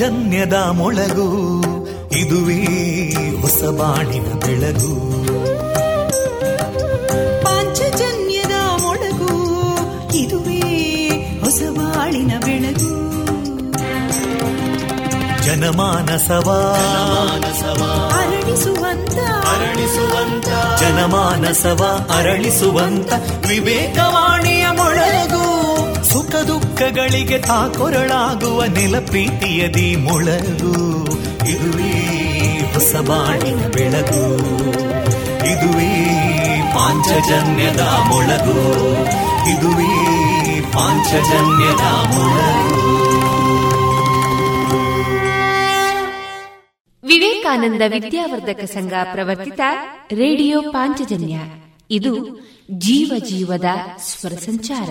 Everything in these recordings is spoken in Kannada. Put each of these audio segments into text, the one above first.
ಜನ್ಯದ ಮೊಳಗು ಇದುವೇ ಹೊಸ ಬಾಣಿನ ಬೆಳಗು, ಪಾಂಚಜನ್ಯದ ಮೊಳಗು ಇದುವೇ ಹೊಸ ಬಾಳಿನ ಬೆಳಗು, ಜನಮಾನಸವ ಅರಳಿಸುವಂತ ವಿವೇಕವಾಣಿಯ ಮೊಳಗು, ಸುಖ ದುಃಖಗಳಿಗೆ ತಾಕೊರಳಾಗುವ ನೆಲ ಪ್ರೀತಿಯದಿ ಮೊಳಗು, ಇದುವೇ ಹೊಸ ಬಾಳಿನ ಬೆಳಗು, ಇದುವೇ ಪಾಂಚಜನ್ಯದ ಮೊಳಗು, ಇದುವೇ ಪಾಂಚಜನ್ಯದ ಮೊಳಗು. ವಿವೇಕಾನಂದ ವಿದ್ಯಾವರ್ಧಕ ಸಂಘ ಪ್ರವರ್ತಿತ ರೇಡಿಯೋ ಪಾಂಚಜನ್ಯ, ಇದು ಜೀವ ಜೀವದ ಸ್ವರ ಸಂಚಾರ.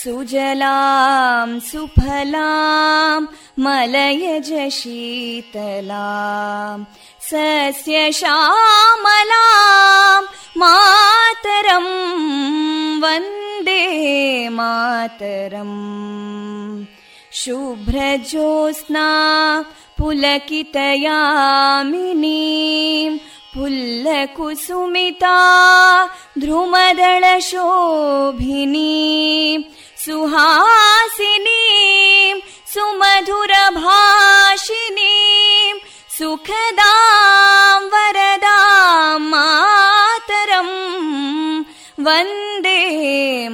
ಸುಜಲಾಂ ಸುಫಲಾಂ ಮಲಯಜ ಶೀತಲಾಂ ಸಸ್ಯಶ್ಯಾಮಲಾಂ ಮಾತರಂ ವಂದೇ ಮಾತರಂ. ಶುಭ್ರಜೋತ್ಸ್ನಾ ಪುಲಕಿತಯಾಮಿನೀ ಫುಲ್ಲಕುಸುಮಿತಾ ದ್ರುಮದಳಶೋಭಿನೀ ಸುಹಾಸಿನೀಂ ಸುಮಧುರಭಾಷಿಣೀಂ ಸುಖದಾಂ ವರದಾಂ ಮಾತರಂ ವಂದೇ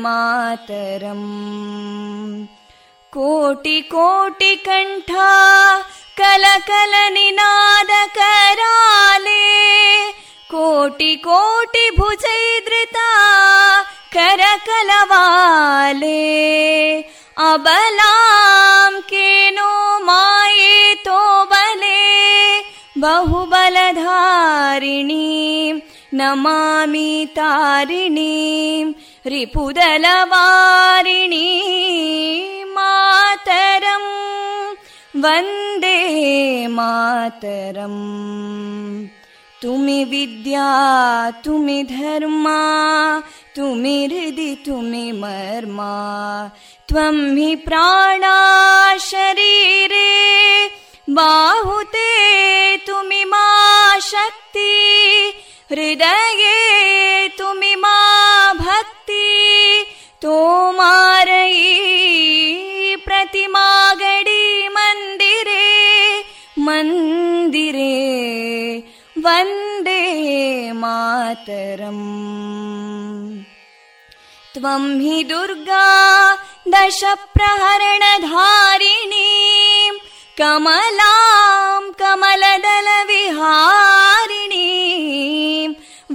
ಮಾತರಂ. ಕೋಟಿ ಕೋಟಿ ಕಂಠ ಕಲಕಲ ನಿನಾದ ಕರಾಲೇ, ಕೋಟಿ ಕೋಟಿ ಭುಜೈದೃತಾ ಕರಕಲವಾಲೇ, ಅಬಲಾಂ ಕೇನೋ ಮಾಯೇತೋ ಬಲೇ ಬಹುಬಲಧಾರಿಣೀ ನಮಾಮಿ ತಾರಿಣೀ ರಿಪುದಲವಾರಿಣೀ ಮಾತರಂ ವಂದೇ ಮಾತರಂ. ತುಮಿ ವಿದ್ಯಾ ತುಮಿ ಧರ್ಮ ತುಮಿ ಹೃದಿ ತುಮಿ ಮರ್ಮ, ತ್ವಂ ಹಿ ಪ್ರಾಣ ಶರೀರೇ ಬಾಹುತೇ ತುಮಿ ಮಾ ಶಕ್ತಿ, ಹೃದಯೇ ತುಮಿ ಮಾ ಭಕ್ತಿ, ತೋಮಾರಯಿ ಪ್ರತಿಮಾ ಗಡಿ ಮಂದಿರೇ ಮಂದಿರೇ ವಂದೇ ಮಾತರಂ. ತ್ವಂ ಹಿ ದುರ್ಗಾ ದಶ ಪ್ರಹರಣಧಾರಿಣೀ ಕಮಲಾಂ ಕಮಲದಲ ವಿಹಾರಿಣೀ,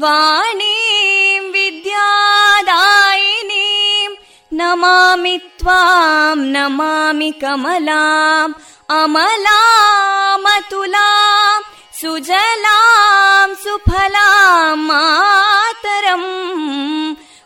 ವಾಣೀಂ ವಿದ್ಯಾದಾಯಿನೀ ನಮಾಮಿ ತ್ವಾಂ ನಮಾಮಿ ಕಮಲಾಂ ಅಮಲಾಂ ಅತುಲಾಂ ಸುಜಲಾಂ ಸುಫಲಾಂ ಮಾತರಂ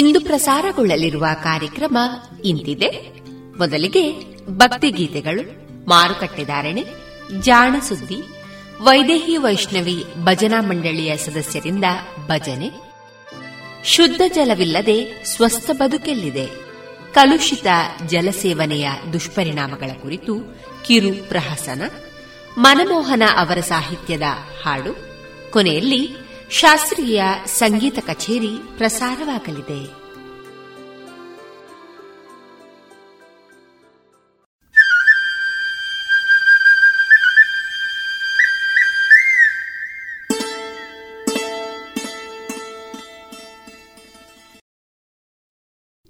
ಇಂದು ಪ್ರಸಾರಗೊಳ್ಳಲಿರುವ ಕಾರ್ಯಕ್ರಮ ಇಂತಿದೆ. ಮೊದಲಿಗೆ ಭಕ್ತಿಗೀತೆಗಳು, ಮಾರುಕಟ್ಟೆದಾರಣೆ, ಜಾಣ ಸುದ್ದಿ, ವೈದೇಹಿ ವೈಷ್ಣವಿ ಭಜನಾ ಮಂಡಳಿಯ ಸದಸ್ಯರಿಂದ ಭಜನೆ, ಶುದ್ಧ ಜಲವಿಲ್ಲದೆ ಸ್ವಸ್ಥ ಬದುಕೆಲ್ಲಿದೆ, ಕಲುಷಿತ ಜಲಸೇವನೆಯ ದುಷ್ಪರಿಣಾಮಗಳ ಕುರಿತು ಕಿರು ಪ್ರಹಸನ, ಮನಮೋಹನ ಅವರ ಸಾಹಿತ್ಯದ ಹಾಡು, ಕೊನೆಯಲ್ಲಿ ಶಾಸ್ತ್ರೀಯ ಸಂಗೀತ ಕಚೇರಿ ಪ್ರಸಾರವಾಗಲಿದೆ.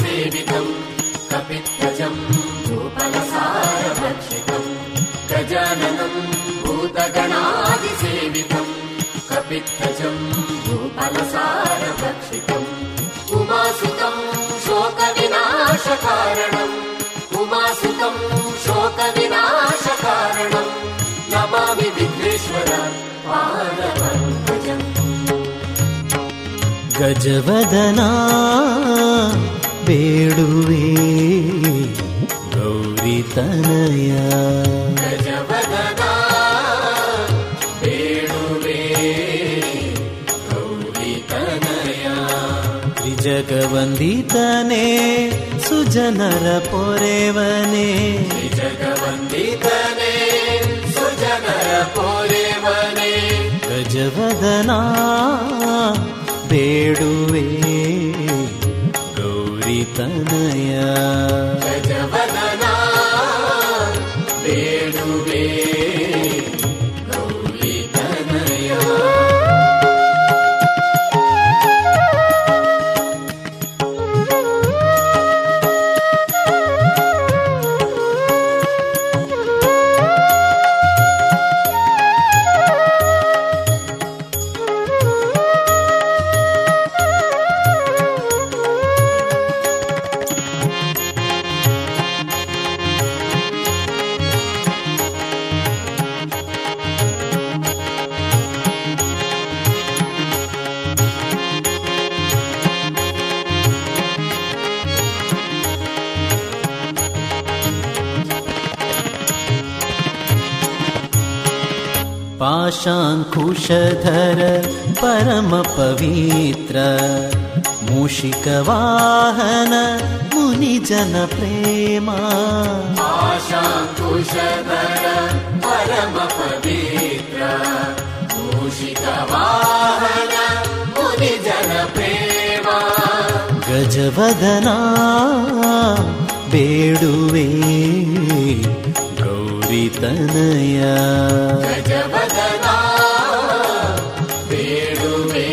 सेवितं कपित्वजं भूपलसारभक्षितं गजाननं भूतगणादिसेवितं कपित्वजं भूपलसारभक्षितं उमासुतं शोकविनाशकारणं उमासुतं शोकविनाशकारणं नमामि विघ्नेश्वरं पादपङ्कजं गजवदना ಬೇಡುವೆ ಗೌರಿ ತನಯ ಗಜವದನ ಬೇಡುವೆ ಗೌರಿ ತನಯ ತ್ರಿಜಗವಂದಿತನೇ ಸುಜನರ ಪೊರೆವನೆ ತ್ರಿಜಗವಂದಿತನೇ ಸುಜನರ ಪೊರೆವನೆ ಗಜವದನ ಬೇಡುವೆ ತನಯ ಗಜವದನ ಬೇಡುವೆ ಗೌರಿ ತನಯ शाङ्कुशधर परमपवित्र मूषिकवाहन मुनिजनप्रेमा शाङ्कुशधर परमपवित्र मूषिकवाहन मुनिजनप्रेमा गजवदना ಬೇಡುವೆ ಗೌರಿ ತನಯ ಗಜವದನ ಬೇಡುವೆ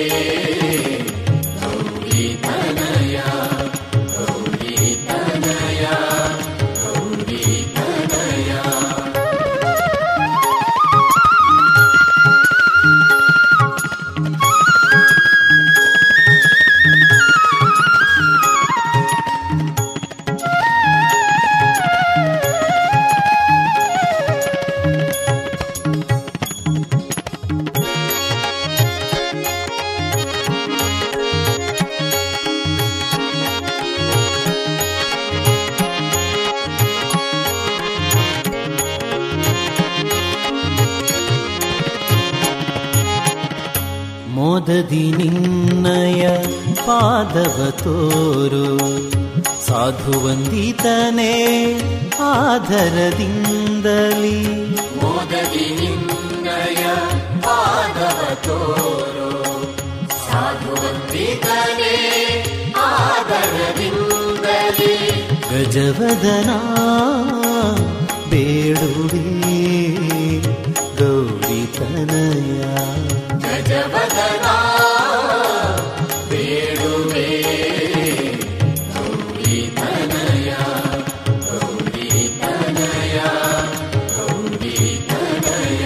ಗೌರಿ ತನಯ ಗೌರಿ ತನಯ ಗೌರಿ ತನಯ. ಮೋದದಿ ನಿನ್ನಯ ಪಾದವ ತೋರು ಸಾಧುವಂದಿತನೇ ಆಧರದಿಂದಲಿ ಮೋದದಿ ನಿನ್ನಯ ಪಾದವ ತೋರು ಸಾಧುವಂದಿತನೇ ಆಧರದಿಂದಲಿ ಗಜವದನ ಬೇಡುವೆ ಗೌರಿ ತನಯ ಗಜವದನ ಬೇಡುವೆ ಗೌರಿ ತನಯ ಗೌರಿ ತನಯ ಗೌರಿ ತನಯ.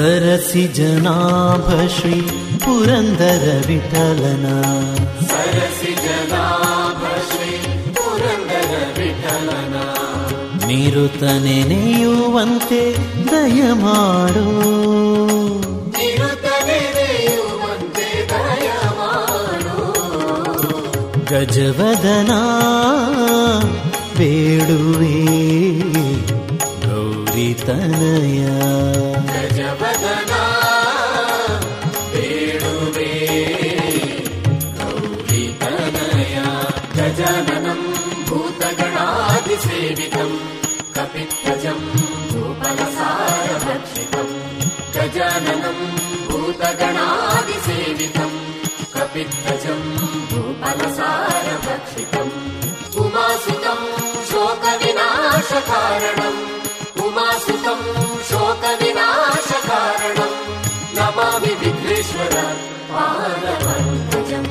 ಸರಸಿ ಜನಾಭ ಶ್ರೀ ಪುರಂದರ ವಿಠಲನ ಸರಸಿ ಜನಾಭ ಶ್ರೀ ಪುರಂದರ ವಿಠಲನ ನಿರುತ ನೆನೆಯುವಂತೆ ದಯ ಮಾಡು ನಿರುತ ನೆನೆಯುವಂತೆ ದಯ ಮಾಡು ಗಜವದನ ಬೇಡುವೆ ಗೌರಿ ತನಯ ಗಜಾನನಂ ಭೂತಗಣಾಧಿಸೇವಿತಂ ಕಪಿಧ್ವಜಂ ಭೂಪಲಸಾರಭಕ್ಷಿತಂ ಗಜಾನನಂ ಭೂತಗಣಾಧಿಸೇವಿತಂ ಕಪಿಧ್ವಜಂ ಭೂಪಲಸಾರಭಕ್ಷಿತಂ ಉಮಾಸುತಂ ಶೋಕವಿನಾಶಕಾರಣಂ ಉಮಾಸುತಂ ಶೋಕವಿನಾಶಕಾರಣಂ ನಮಾಮಿ ವಿಘ್ನೇಶ್ವರ ಪಾದಪಂಕಜಂ.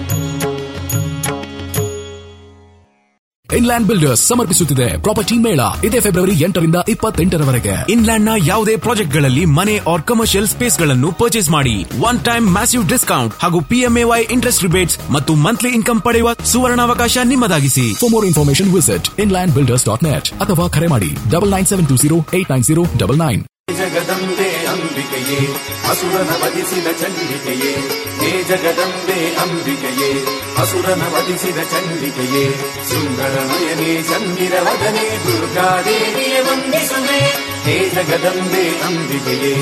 ಇನ್ಲ್ಯಾಂಡ್ ಬಿಲ್ಡರ್ಸ್ ಸಮರ್ಪಿಸುತ್ತಿದೆ ಪ್ರಾಪರ್ಟಿ ಮೇಳ. ಇದೇ ಫೆಬ್ರವರಿ 8ರಿಂದ 28ರವರೆಗೆ ಇನ್ಲ್ಯಾಂಡ್ ನ ಯಾವುದೇ ಪ್ರಾಜೆಕ್ಟ್ ಗಳಲ್ಲಿ ಮನೆ ಆರ್ ಕಮರ್ಷಿಯಲ್ ಸ್ಪೇಸ್ ಗಳನ್ನು ಪರ್ಚೇಸ್ ಮಾಡಿ ಒನ್ ಟೈಮ್ ಮ್ಯಾಸಿವ್ ಡಿಸ್ಕೌಂಟ್ ಹಾಗೂ PMAY ಇಂಟ್ರೆಸ್ಟ್ ರಿಬೇಟ್ಸ್ ಮತ್ತು ಮಂತ್ಲಿ ಇನ್ಕಮ್ ಪಡೆಯುವ ಸುವರ್ಣಾವಕಾಶ ನಿಮ್ಮದಾಗಿಸಿ. For more information visit Inland Builders .net ಅಥವಾ ಕರೆ ಮಾಡಿ 9972089099. ಜಗದಂಬೆ ಅಂಬಿಕೆಯೇ ಅಸುರನ ವಧಿಸಿದ ಚಂಡಿಕೆಯೇ ಹೇ ಜಗದಂಬೆ ಅಂಬಿಕೆಯೇ ಅಸುರನ ವಧಿಸಿದ ಚಂಡಿಕೆಯೇ ಸುಂದರನಯನೇ ಚಂದಿರ ವದನೆ ದುರ್ಗಾದೇವಿಯೇ ವಂದಿಸುವೆ ಹೇ ಜಗದಂಬೆ ಅಂಬಿಕೆಯೇ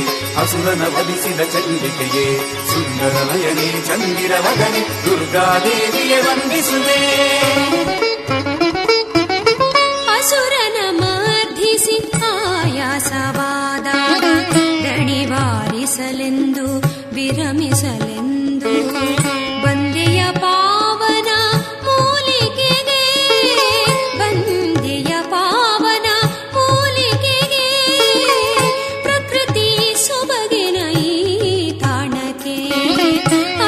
ಅಸುರನ ವಧಿಸಿದ ಚಂಡಿಕೆಯೇ ಸುಂದರನಯನೇ ಚಂದಿರ ವದನೆ ದುರ್ಗಾದೇವಿಯೇ ವಂದಿಸುವೆ ಅಸುರನ ಮರ್ಧಿಸಿ ಆಯಾಸವಾ ಸಲೆಂದು ವಿರಮಿಸಲೆಂದು ಬಂದೆಯ ಪಾವನ ಮೂಲಿಕೆಗೆ ಬಂದೆಯ ಪಾವನ ಮೂಲಿಕೆಗೆ ಪ್ರಕೃತಿ ಸೊಬಗಿನ ಈ ತಾಣಕ್ಕೆ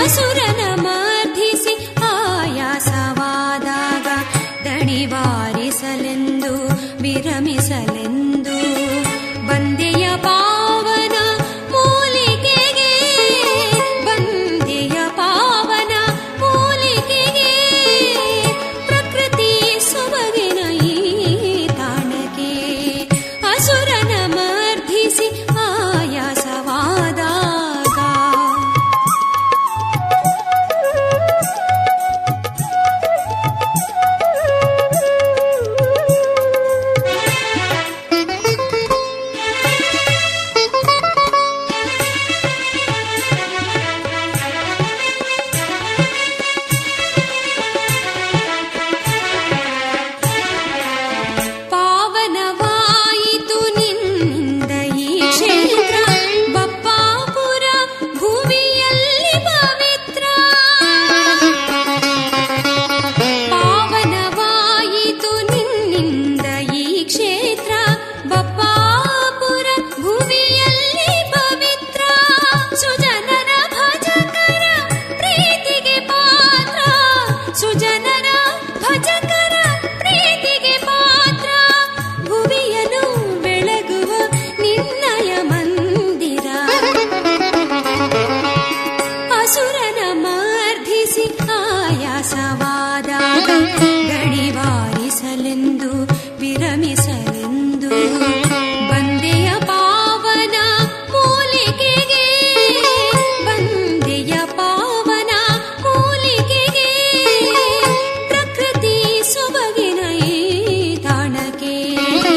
ಅಸುರನ ಮರ್ಧಿಸಿ ಆಯಾಸವಾದಾಗ ದಣಿವಾರಿಸಲೆಂದು ವಿರಮಿಸಲೆಂದು ಬಂದೆಯ ಸುರ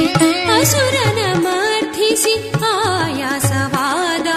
ಅಸುರನ ಮರ್ಧಿಸಿ ಆಯಾಸವಾದ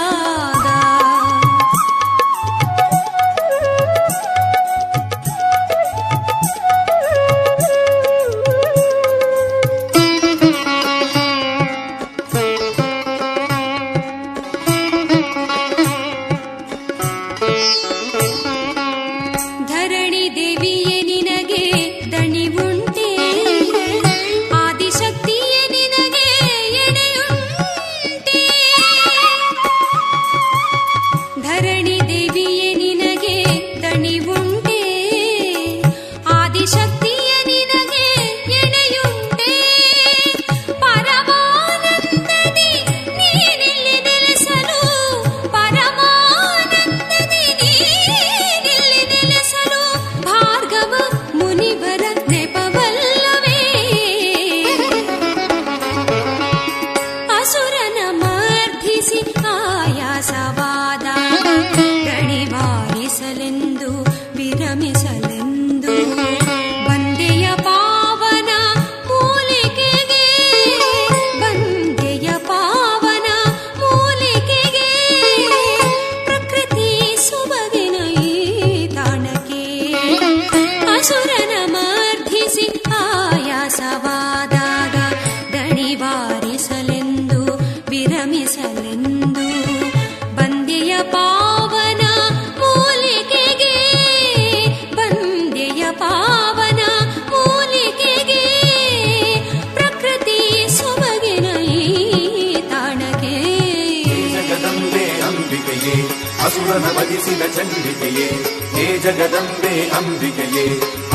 ಅಸುರನ ವಧಿಸಿದ ಚಂಡಿಕೆಯೇ ಹೇ ಜಗದಂಬೆ ಅಂಬಿಕೆಯೇ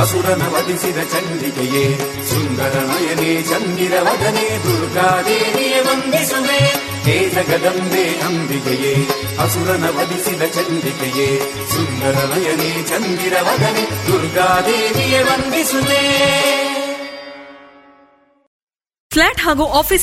ಅಸುರನ ವಧಿಸಿದ ಚಂಡಿಕೆಯೇ ಸುಂದರ ನಯನೇ ಚಂದಿರ ವದನೆ ದುರ್ಗಾದೇವಿಯೇ ವಂದಿಸುವೆ ಹೇ ಜಗದಂಬೆ ಅಂಬಿಕೆಯೇ ಅಸುರನ ವಧಿಸಿದ ಚಂಡಿಕೆಯೇ ಸುಂದರ ನಯನೇ ಚಂದಿರ ವದನೆ ದುರ್ಗಾದೇವಿಯೇ ವಂದಿಸುವೆ. ಫ್ಲಾಟ್ ಹಾಗೂ ಆಫೀಸ್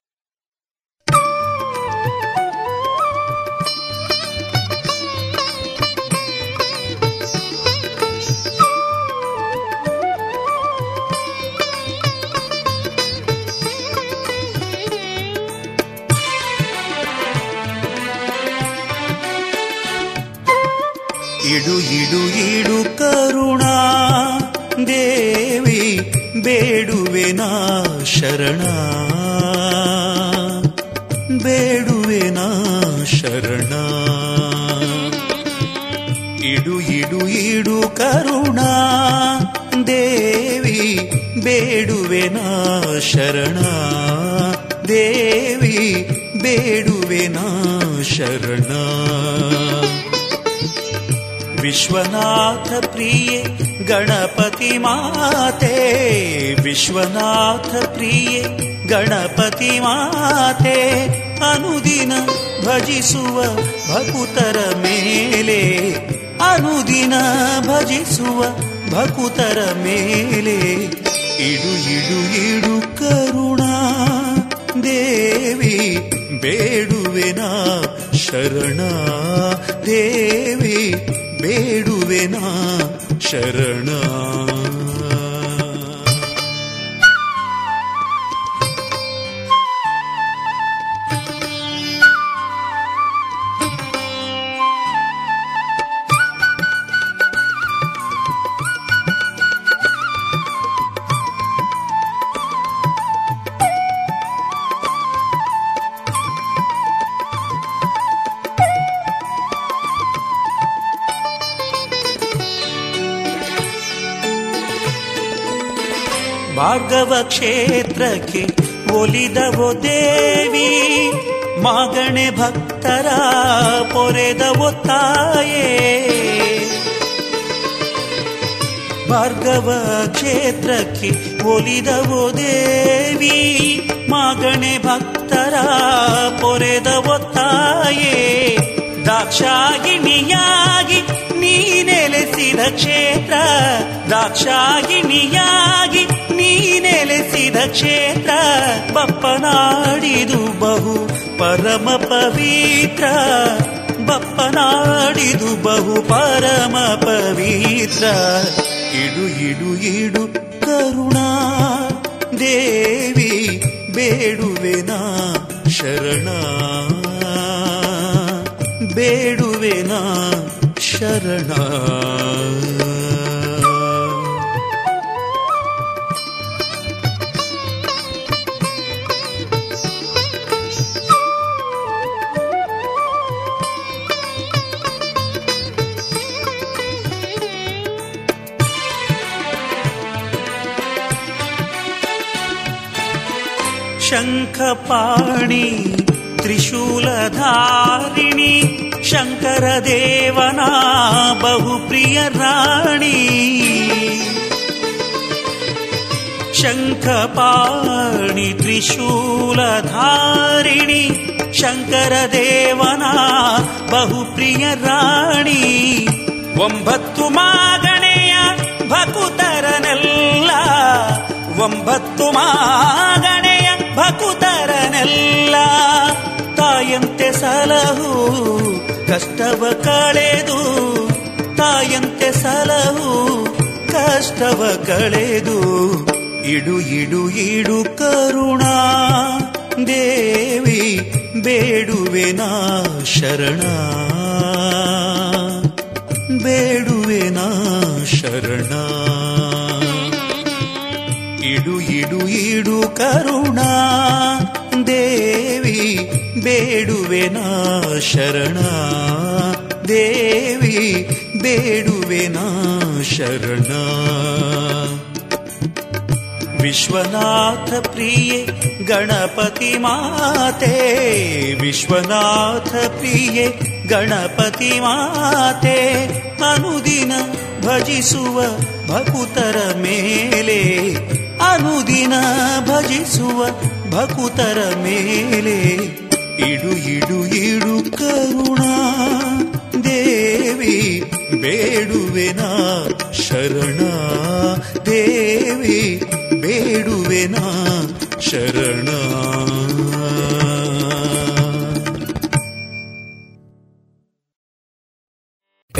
ಇಡು ಇಡು ಇಡು ಕರುಣಾ ದೇವಿ ಬೇಡುವೆನಾ ಶರಣ ಬೇಡುವೆನಾ ಶರಣ ಇಡು ಇಡು ಇಡು ಕರುಣಾ ದೇವಿ ಬೇಡುವೆನಾ ಶರಣ ದೇವಿ ಬೇಡುವೆನಾ ಶರಣ ವಿಶ್ವನಾಥ ಪ್ರಿಯೆ ಗಣಪತಿ ಮಾತೆ ವಿಶ್ವನಾಥ ಪ್ರಿಯೆ ಗಣಪತಿ ಮಾತೆ ಅನುದಿನ ಭಜಿಸುವ ಭಕುತರ ಮೇಲೆ ಅನುದಿನ ಭಜಿಸುವ ಭಕುತರ ಮೇಲೆ ಇಡು ಇಡು ಇಡು ಕರುಣಾ ದೇವಿ ಬೇಡುವೆನಾ ಶರಣ ದೇವಿ ಬೇಡುವೆನಾ ಶರಣ ಭಾರ್ಗವ ಕ್ಷೇತ್ರಕ್ಕೆ ಒಲಿದವೋ ದೇವಿ ಮಾಗಣೆ ಭಕ್ತರ ಪೊರೆದವೋ ತಾಯೇ ಭಾರ್ಗವ ಕ್ಷೇತ್ರಕ್ಕೆ ಒಲಿದವೋ ದೇವಿ ಮಾಗಣೆ ಭಕ್ತರ ಪೊರೆದವೋ ತಾಯೇ ದಾಕ್ಷಾಯಿಣಿಯಾಗಿ ನೀ ನೆಲೆಸಿದ ಕ್ಷೇತ್ರ ದಾಕ್ಷಾಯಿಣಿಯಾಗಿ ನೀ ನೆಲೆಸಿದ ಕ್ಷೇತ್ರ ಬಪ್ಪನಾಡಿದು ಬಹು ಪರಮ ಪವಿತ್ರ ಬಪ್ಪನಾಡಿದು ಬಹು ಪರಮ ಪವಿತ್ರ ಇಡು ಇಡು ಇಡು ಕರುಣಾ ದೇವಿ ಬೇಡುವೆನಾ ಶರಣ ಬೇಡುವೆನಾ ಶರಣ ಶಂಖಪಾಣಿ ತ್ರಿಶೂಲಧಾರಿಣಿ ಶಂಕರ ದೇವನ ಬಹುಪ್ರಿಯ ರಾಣಿ ಶಂಖಪಾಣಿ ತ್ರಿಶೂಲಧಾರಿಣಿ ಶಂಕರ ದೇವನ ಬಹುಪ್ರಿಯ ರಾಣಿ ಒಂಬತ್ತು ಮಾಗಣೆಯ ಭಕುತರನೆಲ್ಲ ಒಂಬತ್ತು ಮಾಗಣೆಯ ಭಕುತರನೆಲ್ಲ ತಾಯಂತೆ ಸಲಹು ಕಷ್ಟವ ಕಳೆದು ತಾಯಂತೆ ಸಲಹು ಕಷ್ಟವ ಕಳೆದು ಇಡು ಇಡು ಇಡು ಕರುಣಾ ದೇವಿ ಬೇಡುವೆನಾ ಶರಣ ಬೇಡುವೆನಾ ಶರಣ ಇಡು ಇಡು ಇಡು ಕರುಣಾ ದೇವಿ ಬೇಡುವೆನಾ ಶರಣ ದೇವಿ ಬೇಡುವೆನಾ ಶರಣ ವಿಶ್ವನಾಥ ಪ್ರಿಯೆ ಗಣಪತಿ ಮಾತೆ ವಿಶ್ವನಾಥ ಪ್ರಿಯೆ ಗಣಪತಿ ಮಾತೆ ಅನುದಿನ ಭಜಿಸುವ ಭಕುತರ ಮೇಲೆ ಅನುದಿನ ಭಜಿಸುವ ಭಕುತರ ಮೇಲೆ ಇಡು ಇಡು ಇಡು ಕರುಣಾ ದೇವಿ ಬೇಡುವೆನಾ ಶರಣ ದೇವಿ ಬೇಡುವೆನಾ ಶರಣ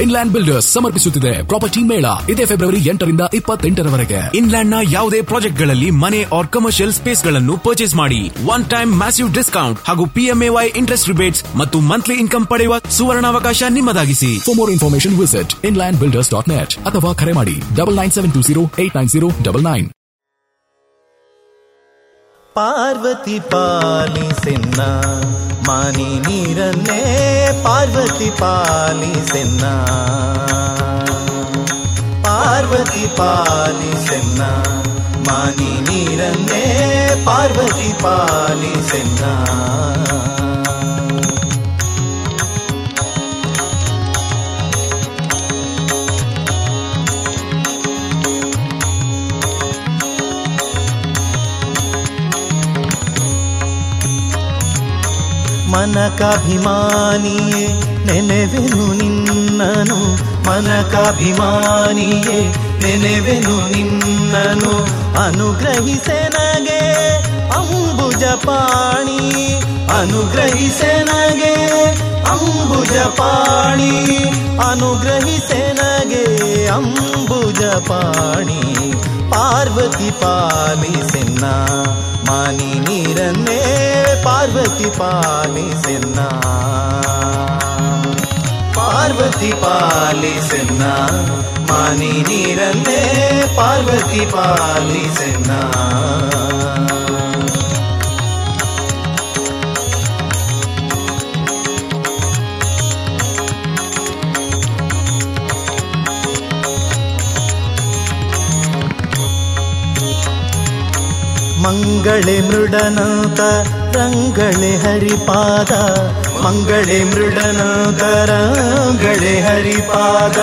ಇನ್ಲ್ಯಾಂಡ್ ಬಿಲ್ಡರ್ಸ್ ಸಮರ್ಪಿಸುತ್ತಿದೆ ಪ್ರಾಪರ್ಟಿ ಮೇಳ. ಇದೇ ಫೆಬ್ರವರಿ 8ರಿಂದ 28ರವರೆಗೆ ಇನ್ಲ್ಯಾಂಡ್ ನ ಯಾವುದೇ ಪ್ರಾಜೆಕ್ಟ್ ಗಳಲ್ಲಿ ಮನೆ ಆರ್ ಕಮರ್ಷಿಯಲ್ ಸ್ಪೇಸ್ ಗಳನ್ನು ಪರ್ಚೇಸ್ ಮಾಡಿ ಒನ್ ಟೈಮ್ ಮ್ಯಾಸಿವ್ ಡಿಸ್ಕೌಂಟ್ ಹಾಗೂ PMAY ಇಂಟ್ರೆಸ್ಟ್ ರಿಬೇಟ್ಸ್ ಮತ್ತು ಮಂತ್ಲಿ ಇನ್ಕಮ್ ಪಡೆಯುವ ಸುವರ್ಣಾವಕಾಶ ನಿಮ್ಮದಾಗಿಸಿ. For more information visit inlandbuilders.net ಅಥವಾ ಕರೆ ಮಾಡಿ 9972089099. ಪಾರ್ವತಿ ಪಾಲಿಸೆನ್ನ ಮಾನಿ ನೀರನ್ನೇ ಪಾರ್ವತಿ ಪಾಲಿಸೆನ್ನ ಪಾರ್ವತಿ ಪಾಲಿಸೆನ್ನ ಮಾನಿ ನೀರನ್ನೇ ಪಾರ್ವತಿ ಪಾಲಿಸೆನ್ನ ಮನಕಾಭಿಮಾನಿಯೇ ನೆನೆವೆನು ನಿನ್ನನು ಮನಕಾಭಿಮಾನಿಯೇ ನೆನೆವೆನು ನಿನ್ನನು ಅನುಗ್ರಹಿಸೆನಗೆ ಅಂಬುಜಪಾಣಿ ಅನುಗ್ರಹಿಸೆನಗೆ ಅಂಬುಜಪಾಣಿ ಅನುಗ್ರಹಿಸೆನಗೆ ಅಂಬುಜಪಾಣಿ ಪಾರ್ವತಿ ಪಾಲಿಸೆನ್ನ ಮಾನಿ ನೀರನ್ನೇ ಪಾರ್ವತಿ ಪಾಲಿಸೆನ್ನ ಪಾರ್ವತಿ ಪಾಲಿಸೆನ್ನ ಮಾನಿ ನೀರನ್ನೇ ಪಾರ್ವತಿ ಪಾಲಿಸೆನ್ನ ಮಂಗಳೆ ಮೃಡನಾಥ ರಂಗಳೆ ಹರಿಪಾದ ಮಂಗಳೆ ಮೃಡನಾಥ ರಂಗಳೆ ಹರಿಪಾದ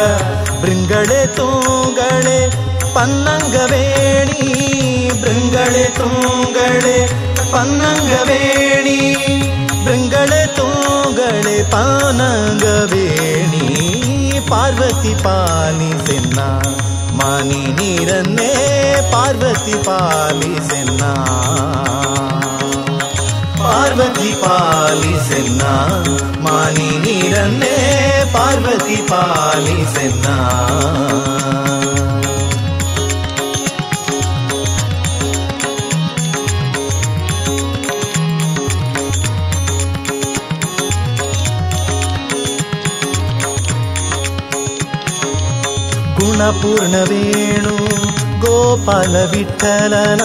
ಬೃಂಗಳೆ ತೋಂಗಳೆ ಪನ್ನಂಗವೇಣಿ ಬೃಂಗಳೆ ತೋಂಗಳೆ ಪನ್ನಂಗವೇಣಿ ಬೃಂಗಳೆ ತೋಂಗಳೆ ಪಾನಂಗವೇಣಿ ಪಾರ್ವತಿ ಪಾಲಿಸೆನ್ನ, ಮಾನಿ ನೀರನ್ನೇ ಪಾರ್ವತಿ ಪಾಲಿಸೆನ್ನ, ಪಾರ್ವತಿ ಪಾಲಿಸೆನ್ನ, ಮಾನಿ ನೀರನ್ನೇ ಪಾರ್ವತಿ ಪಾಲಿಸೆನ್ನ. ಗುಣಪೂರ್ಣವೇಣು ಗೋಪಾಲ ವಿಠಲನ,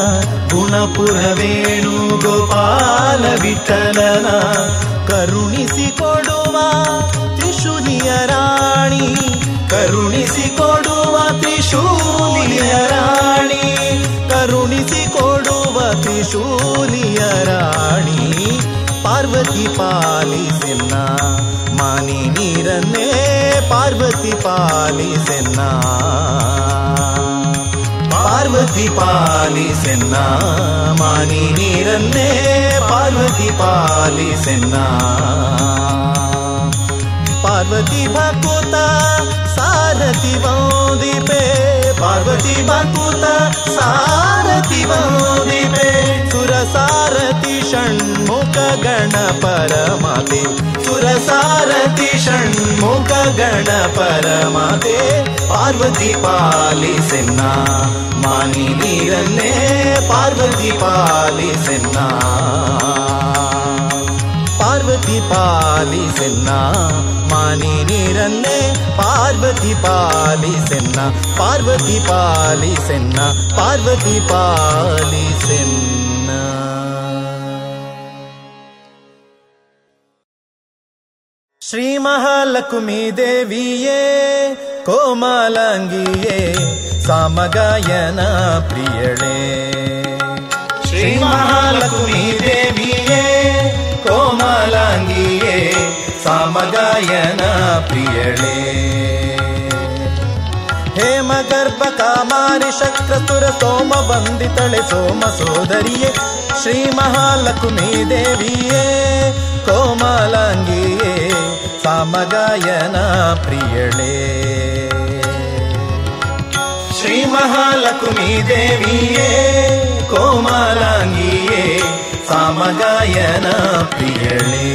ಗುಣಪೂರ್ಣವೇಣು ಗೋಪಾಲ ವಿಠಲನ, ಕರುಣಿಸಿಕೊಡುವ ತ್ರಿಶೂಲಿಯ ರಾಣಿ, ಕರುಣಿಸಿಕೊಡುವ ತ್ರಿಶೂಲಿಯ ರಾಣಿ, ಕರುಣಿಸಿಕೊಡುವ ತ್ರಿಶೂಲಿಯ ರಾಣಿ, ಪಾರ್ವತಿ ಪಾಲಿಸೆನ್ನ, ಮಾನಿ ನೀರನ್ನೇ ಪಾರ್ವತಿ ಪಾಲಿಸೆನ್ನ, ಪಾರ್ವತಿ ಪಾಲಿಸೆನ್ನ, ಮಾನಿ ನೀರನ್ನೇ ಪಾರ್ವತಿ ಪಾಲಿಸೆನ್ನ. ಪಾರ್ವತಿ ಭಕುತ ಸಾರಥಿ ವಂದಿಪೆ, ಪಾರ್ವತಿ ಭಕುತ ಸಾರಥಿ ವಂದಿಪೆ, ಸುರಸಾರಥಿ ಷಣ್ಮುಖ ಗಣ ಪರಮಾತೆ, ಸುರಸಾರಥಿ ಷಣ್ಮುಖ ಗಣ ಪರಮಾತೆ, ಪಾರ್ವತಿ ಪಾಲಿಸೆನ್ನ, ಮಾನಿ ನೀರನ್ನೇ ಪಾರ್ವತಿ ಪಾಲಿಸೆನ್ನ, ಪಾರ್ವತಿ ಪಾಲಿಸೆನ್ನ, ಮಾನಿ ನೀರನ್ನೇ ಪಾರ್ವತಿ ಪಾಲಿಸೆನ್ನ, ಪಾರ್ವತಿ ಪಾಲಿಸೆನ್ನ, ಪಾರ್ವತಿ ಪಾಲಿಸೆನ್ನ. ಶ್ರೀ ಮಹಾಲಕ್ಷ್ಮೀ ದೇವಿಯೇ ಕೋಮಲಾಂಗಿಯೇ ಸಾಮಗಾಯನ ಪ್ರಿಯಳೇ, ಶ್ರೀ ಮಹಾಲಕ್ಷ್ಮೀ ದೇವಿಯೇ ಕೋಮಲಾಂಗಿಯೇ ಸಾಮಗಾಯನ ಪ್ರಿಯಳೇ. ಹೇಮಗರ್ಭ ಕಾಮಾರಿ ಶಕ್ರಸುರ ಸೋಮ ವಂದಿತಳೆ ಸೋಮ ಸೋದರಿಯೇ, ಶ್ರೀ ಮಹಾಲಕ್ಷ್ಮೀ ದೇವಿಯೇ ಕೋಮಲಾಂಗಿಯೇ ಸಾಮಗಾಯನ ಪ್ರಿಯಳೇ. ಶ್ರೀ ಮಹಾಲಕ್ಷ್ಮೀ ದೇವಿಯೇ ಕೋಮಲಾಂಗಿಯೇ ಸಾಮಗಾಯನ ಪ್ರಿಯಳೇ.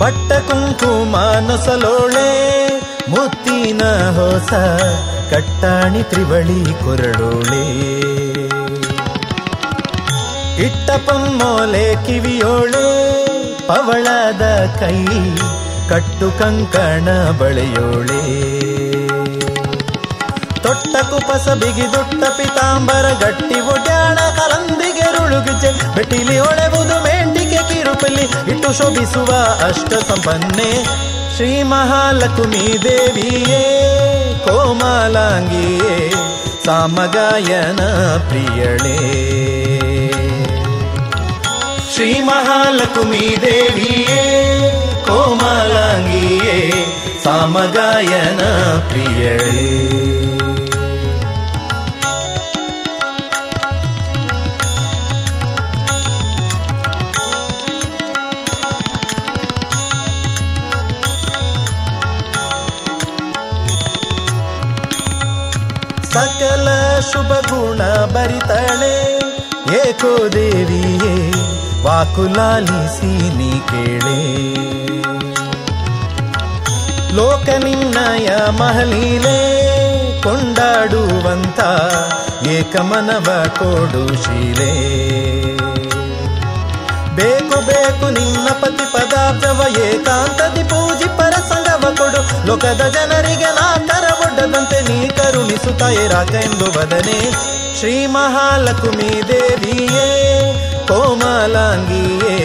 ಬಟ್ಟ ಕುಂಕುಮ ನೊಸಲೋಳೆ ಮುತ್ತಿನ ಹೊಸ ಕಟ್ಟಾಣಿ ತ್ರಿವಳಿ ಕೊರಳೋಳೆ, ಇಟ್ಟ ಪೊಮ್ಮೋಲೆ ಕಿವಿಯೋಳೆ ಪವಳದ ಕೈ ಕಟ್ಟು ಕಂಕಣ ಬಳೆಯೋಳೆ, ತೊಟ್ಟ ಕುಪಸ ಬಿಗಿ ದೊಟ್ಟ ಪಿತಾಂಬರ ಗಟ್ಟಿ ಒಡ್ಯಾಣ ಕಲಂದಿಗೆ ರುಳುಗಿಜೆ ಬೆಟಿಲಿ ಒಳೆವುದು ಮೇಂಟಿಗೆ ಕಿರುಪಲಿ ಇಟ್ಟು ಶೋಭಿಸುವ ಅಷ್ಟ ಸಂಪನ್ನೆ. ಶ್ರೀ ಮಹಾಲಕ್ಷ್ಮೀ ದೇವಿಯೇ ಕೋಮಲಾಂಗಿಯೇ ಸಾಮಗಾಯನ ಪ್ರಿಯಳೇ. ಶ್ರೀ ಮಹಾಲಕ್ಷ್ಮೀ ದೇವಿಯೇ ಕೋಮಲಾಂಗಿಯೇ ಸಾಮಗಾಯನ ಪ್ರಿಯಳೇ. ಸಕಲ ಶುಭ ಗುಣ ಬರಿತಳೆ ಏಕೋ ದೇವಿಯೇ ವಾಕುಲಾಲಿಸಿ ನೀ ಕೇಳೆ, ಲೋಕ ನಿನ್ನಯ ಮಹಲೀಲೆ ಕೊಂಡಾಡುವಂತ ಏಕಮನವ ಕೊಡು ಶೀಲೆ, ಬೇಕು ಬೇಕು ನಿನ್ನ ಪತಿ ಪದಾರ್ಥವ ಏಕಾಂತದಿ ಪೂಜಿ ಪರಸಂಗವ ಕೊಡು, ಲೋಕದ ಜನರಿಗೆ ನಾತರ ಒಡ್ಡದಂತೆ ನೀ ಕರುಣಿಸುತ್ತಾಯೆ ರಾಕ ಎಂದು ವದನೆ. ಶ್ರೀ ಮಹಾಲಕ್ಷ್ಮೀ ದೇವಿಯೇ ಕೋಮಲಾಂಗಿಯೇ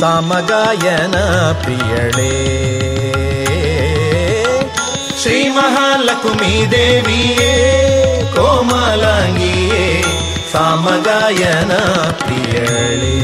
ಸಾಮಗಾಯನ ಪ್ರಿಯಳೇ. ಶ್ರೀ ಮಹಾಲಕ್ಷ್ಮೀ ದೇವಿಯೇ ಕೋಮಲಾಂಗಿಯೇ ಸಾಮಗಾಯನ ಪ್ರಿಯಳೇ.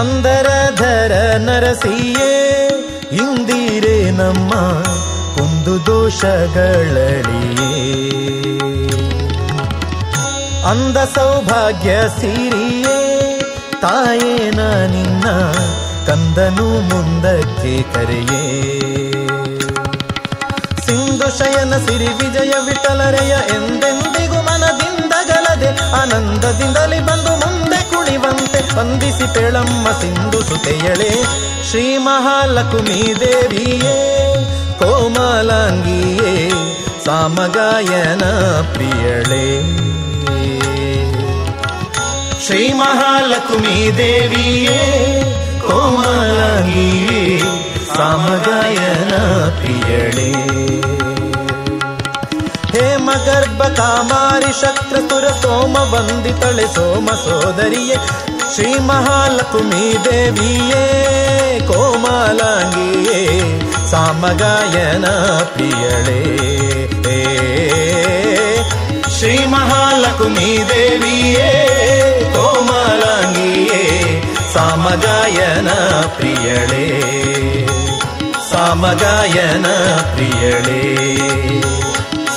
ಮಂದರಧರ ನರಸಿಯೇ ಇಂದಿರೆ ನಮ್ಮ ಕುಂದು ದೋಷಗಳಳಿಯೇ ಅಂದ ಸೌಭಾಗ್ಯ ಸಿರಿಯೇ ತಾಯೇನ ನಿನ್ನ ಕಂದನು ಮುಂದಕ್ಕೆ ಕರೆಯೇ ಸಿಂಧು ಶಯನ ಸಿರಿ ವಿಜಯ ವಿಠಲರೆಯ ಎಂದೆಂದಿಗೂ ಮನದಿಂದ ಗಲದೆ ಆನಂದದಿಂದಲೇ ಬಂದು ಮುಂದೆ ಕುಣಿವಂತೆ ವಂದಿಸಿ ಪೆಳಮ್ಮ ಸಿಂಧು ಸುತೆಯಳೆ ಶ್ರೀ ಮಹಾಲಕ್ಷ್ಮೀ ದೇವಿಯೇ ಕೋಮಲಾಂಗಿಯೇ ಸಾಮಗಾಯನ ಪ್ರಿಯಳೇ ಶ್ರೀ ಮಹಾಲಕ್ಷ್ಮೀ ದೇವಿಯೇ ಕೋಮಲಾಂಗಿಯೇ ಸಾಮಗಾಯನ ಪ್ರಿಯಳೇ ಹೇಮಗರ್ಭ ಕಾಮಾರಿ ಶಕ್ರಸುರ ಸೋಮ ವಂದಿತಳೆ ಸೋಮ ಸೋದರಿಯೇ ಶ್ರೀ ಮಹಾಲಕ್ಷ್ಮೀ ದೇವಿಯೇ ಕೋಮಲಾಂಗಿಯೇ ಸಾಮಗಾಯನ ಪ್ರಿಯಳೇ ಶ್ರೀ ಮಹಾಲಕ್ಷ್ಮೀ ದೇವಿಯೇ ಕೋಮಲಾಂಗಿಯೇ ಸಾಮಗಾಯನ ಪ್ರಿಯಳೇ ಸಾಮಗಾಯನ ಪ್ರಿಯಳೇ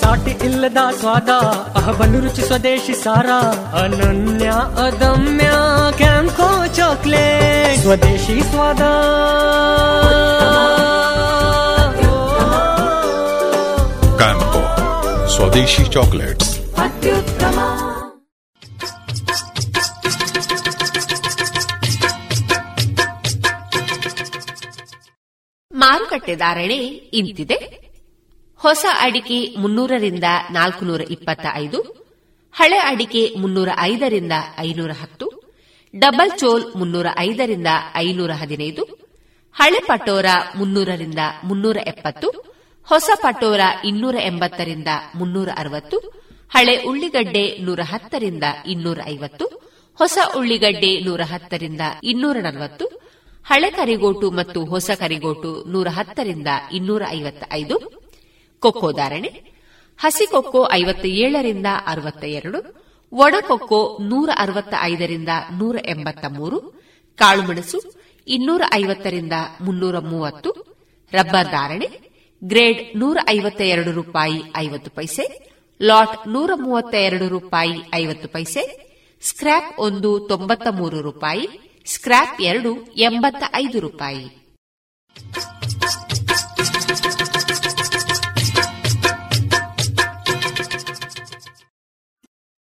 ಸಾಟಿ ಇಲ್ಲದ ಸ್ವಾದ ಅಹಬಲು ರುಚಿ ಸ್ವದೇಶಿ ಸಾರ ಅನನ್ಯ ಅದಮ್ಯ ಕ್ಯಾಂಕೋ ಚಾಕ್ಲೇಟ್ ಸ್ವದೇಶಿ ಸ್ವಾದ ಕ್ಯಾಂಕೋ ಸ್ವದೇಶಿ ಚಾಕ್ಲೇಟ್ಸ್ ಅತ್ಯುತ್ತಮ. ಮಾರುಕಟ್ಟೆ ಧಾರಣೆ ಇಂತಿದೆ. ಹೊಸ ಅಡಿಕೆ 300 ರಿಂದ 425, ಹಳೆ ಅಡಿಕೆ 305 ರಿಂದ 510, ಡಬಲ್ ಚೋಲ್ 305 ರಿಂದ 515, ಹಳೆ ಪಟೋರ 300 ರಿಂದ 370, ಹೊಸ ಪಟೋರ 280 ರಿಂದ 360, ಹಳೆ ಉಳ್ಳಿಗಡ್ಡೆ 110 ರಿಂದ 250, ಹೊಸ ಉಳ್ಳಿಗಡ್ಡೆ 110 ರಿಂದ 240, ಹಳೆ ಕರಿಗೋಟು ಮತ್ತು ಹೊಸ ಕರಿಗೋಟು 110 ರಿಂದ 255. ಕೊಕ್ಕೋ ಧಾರಣೆ: ಹಸಿ ಕೊಕ್ಕೋ 57 ರಿಂದ 62, ಒಣ ಕೊಕ್ಕೋ 165 ರಿಂದ 183, ಕಾಳುಮೆಣಸು 250 ರಿಂದ 330. ರಬ್ಬರ್ ಧಾರಣೆ: ಗ್ರೇಡ್ ₹152.50, ಲಾಟ್ ₹132.50, ಸ್ಕ್ರಾಪ್ 1 93 ರೂಪಾಯಿ, ಸ್ಕ್ರಾಪ್ 2 85 ರೂಪಾಯಿ.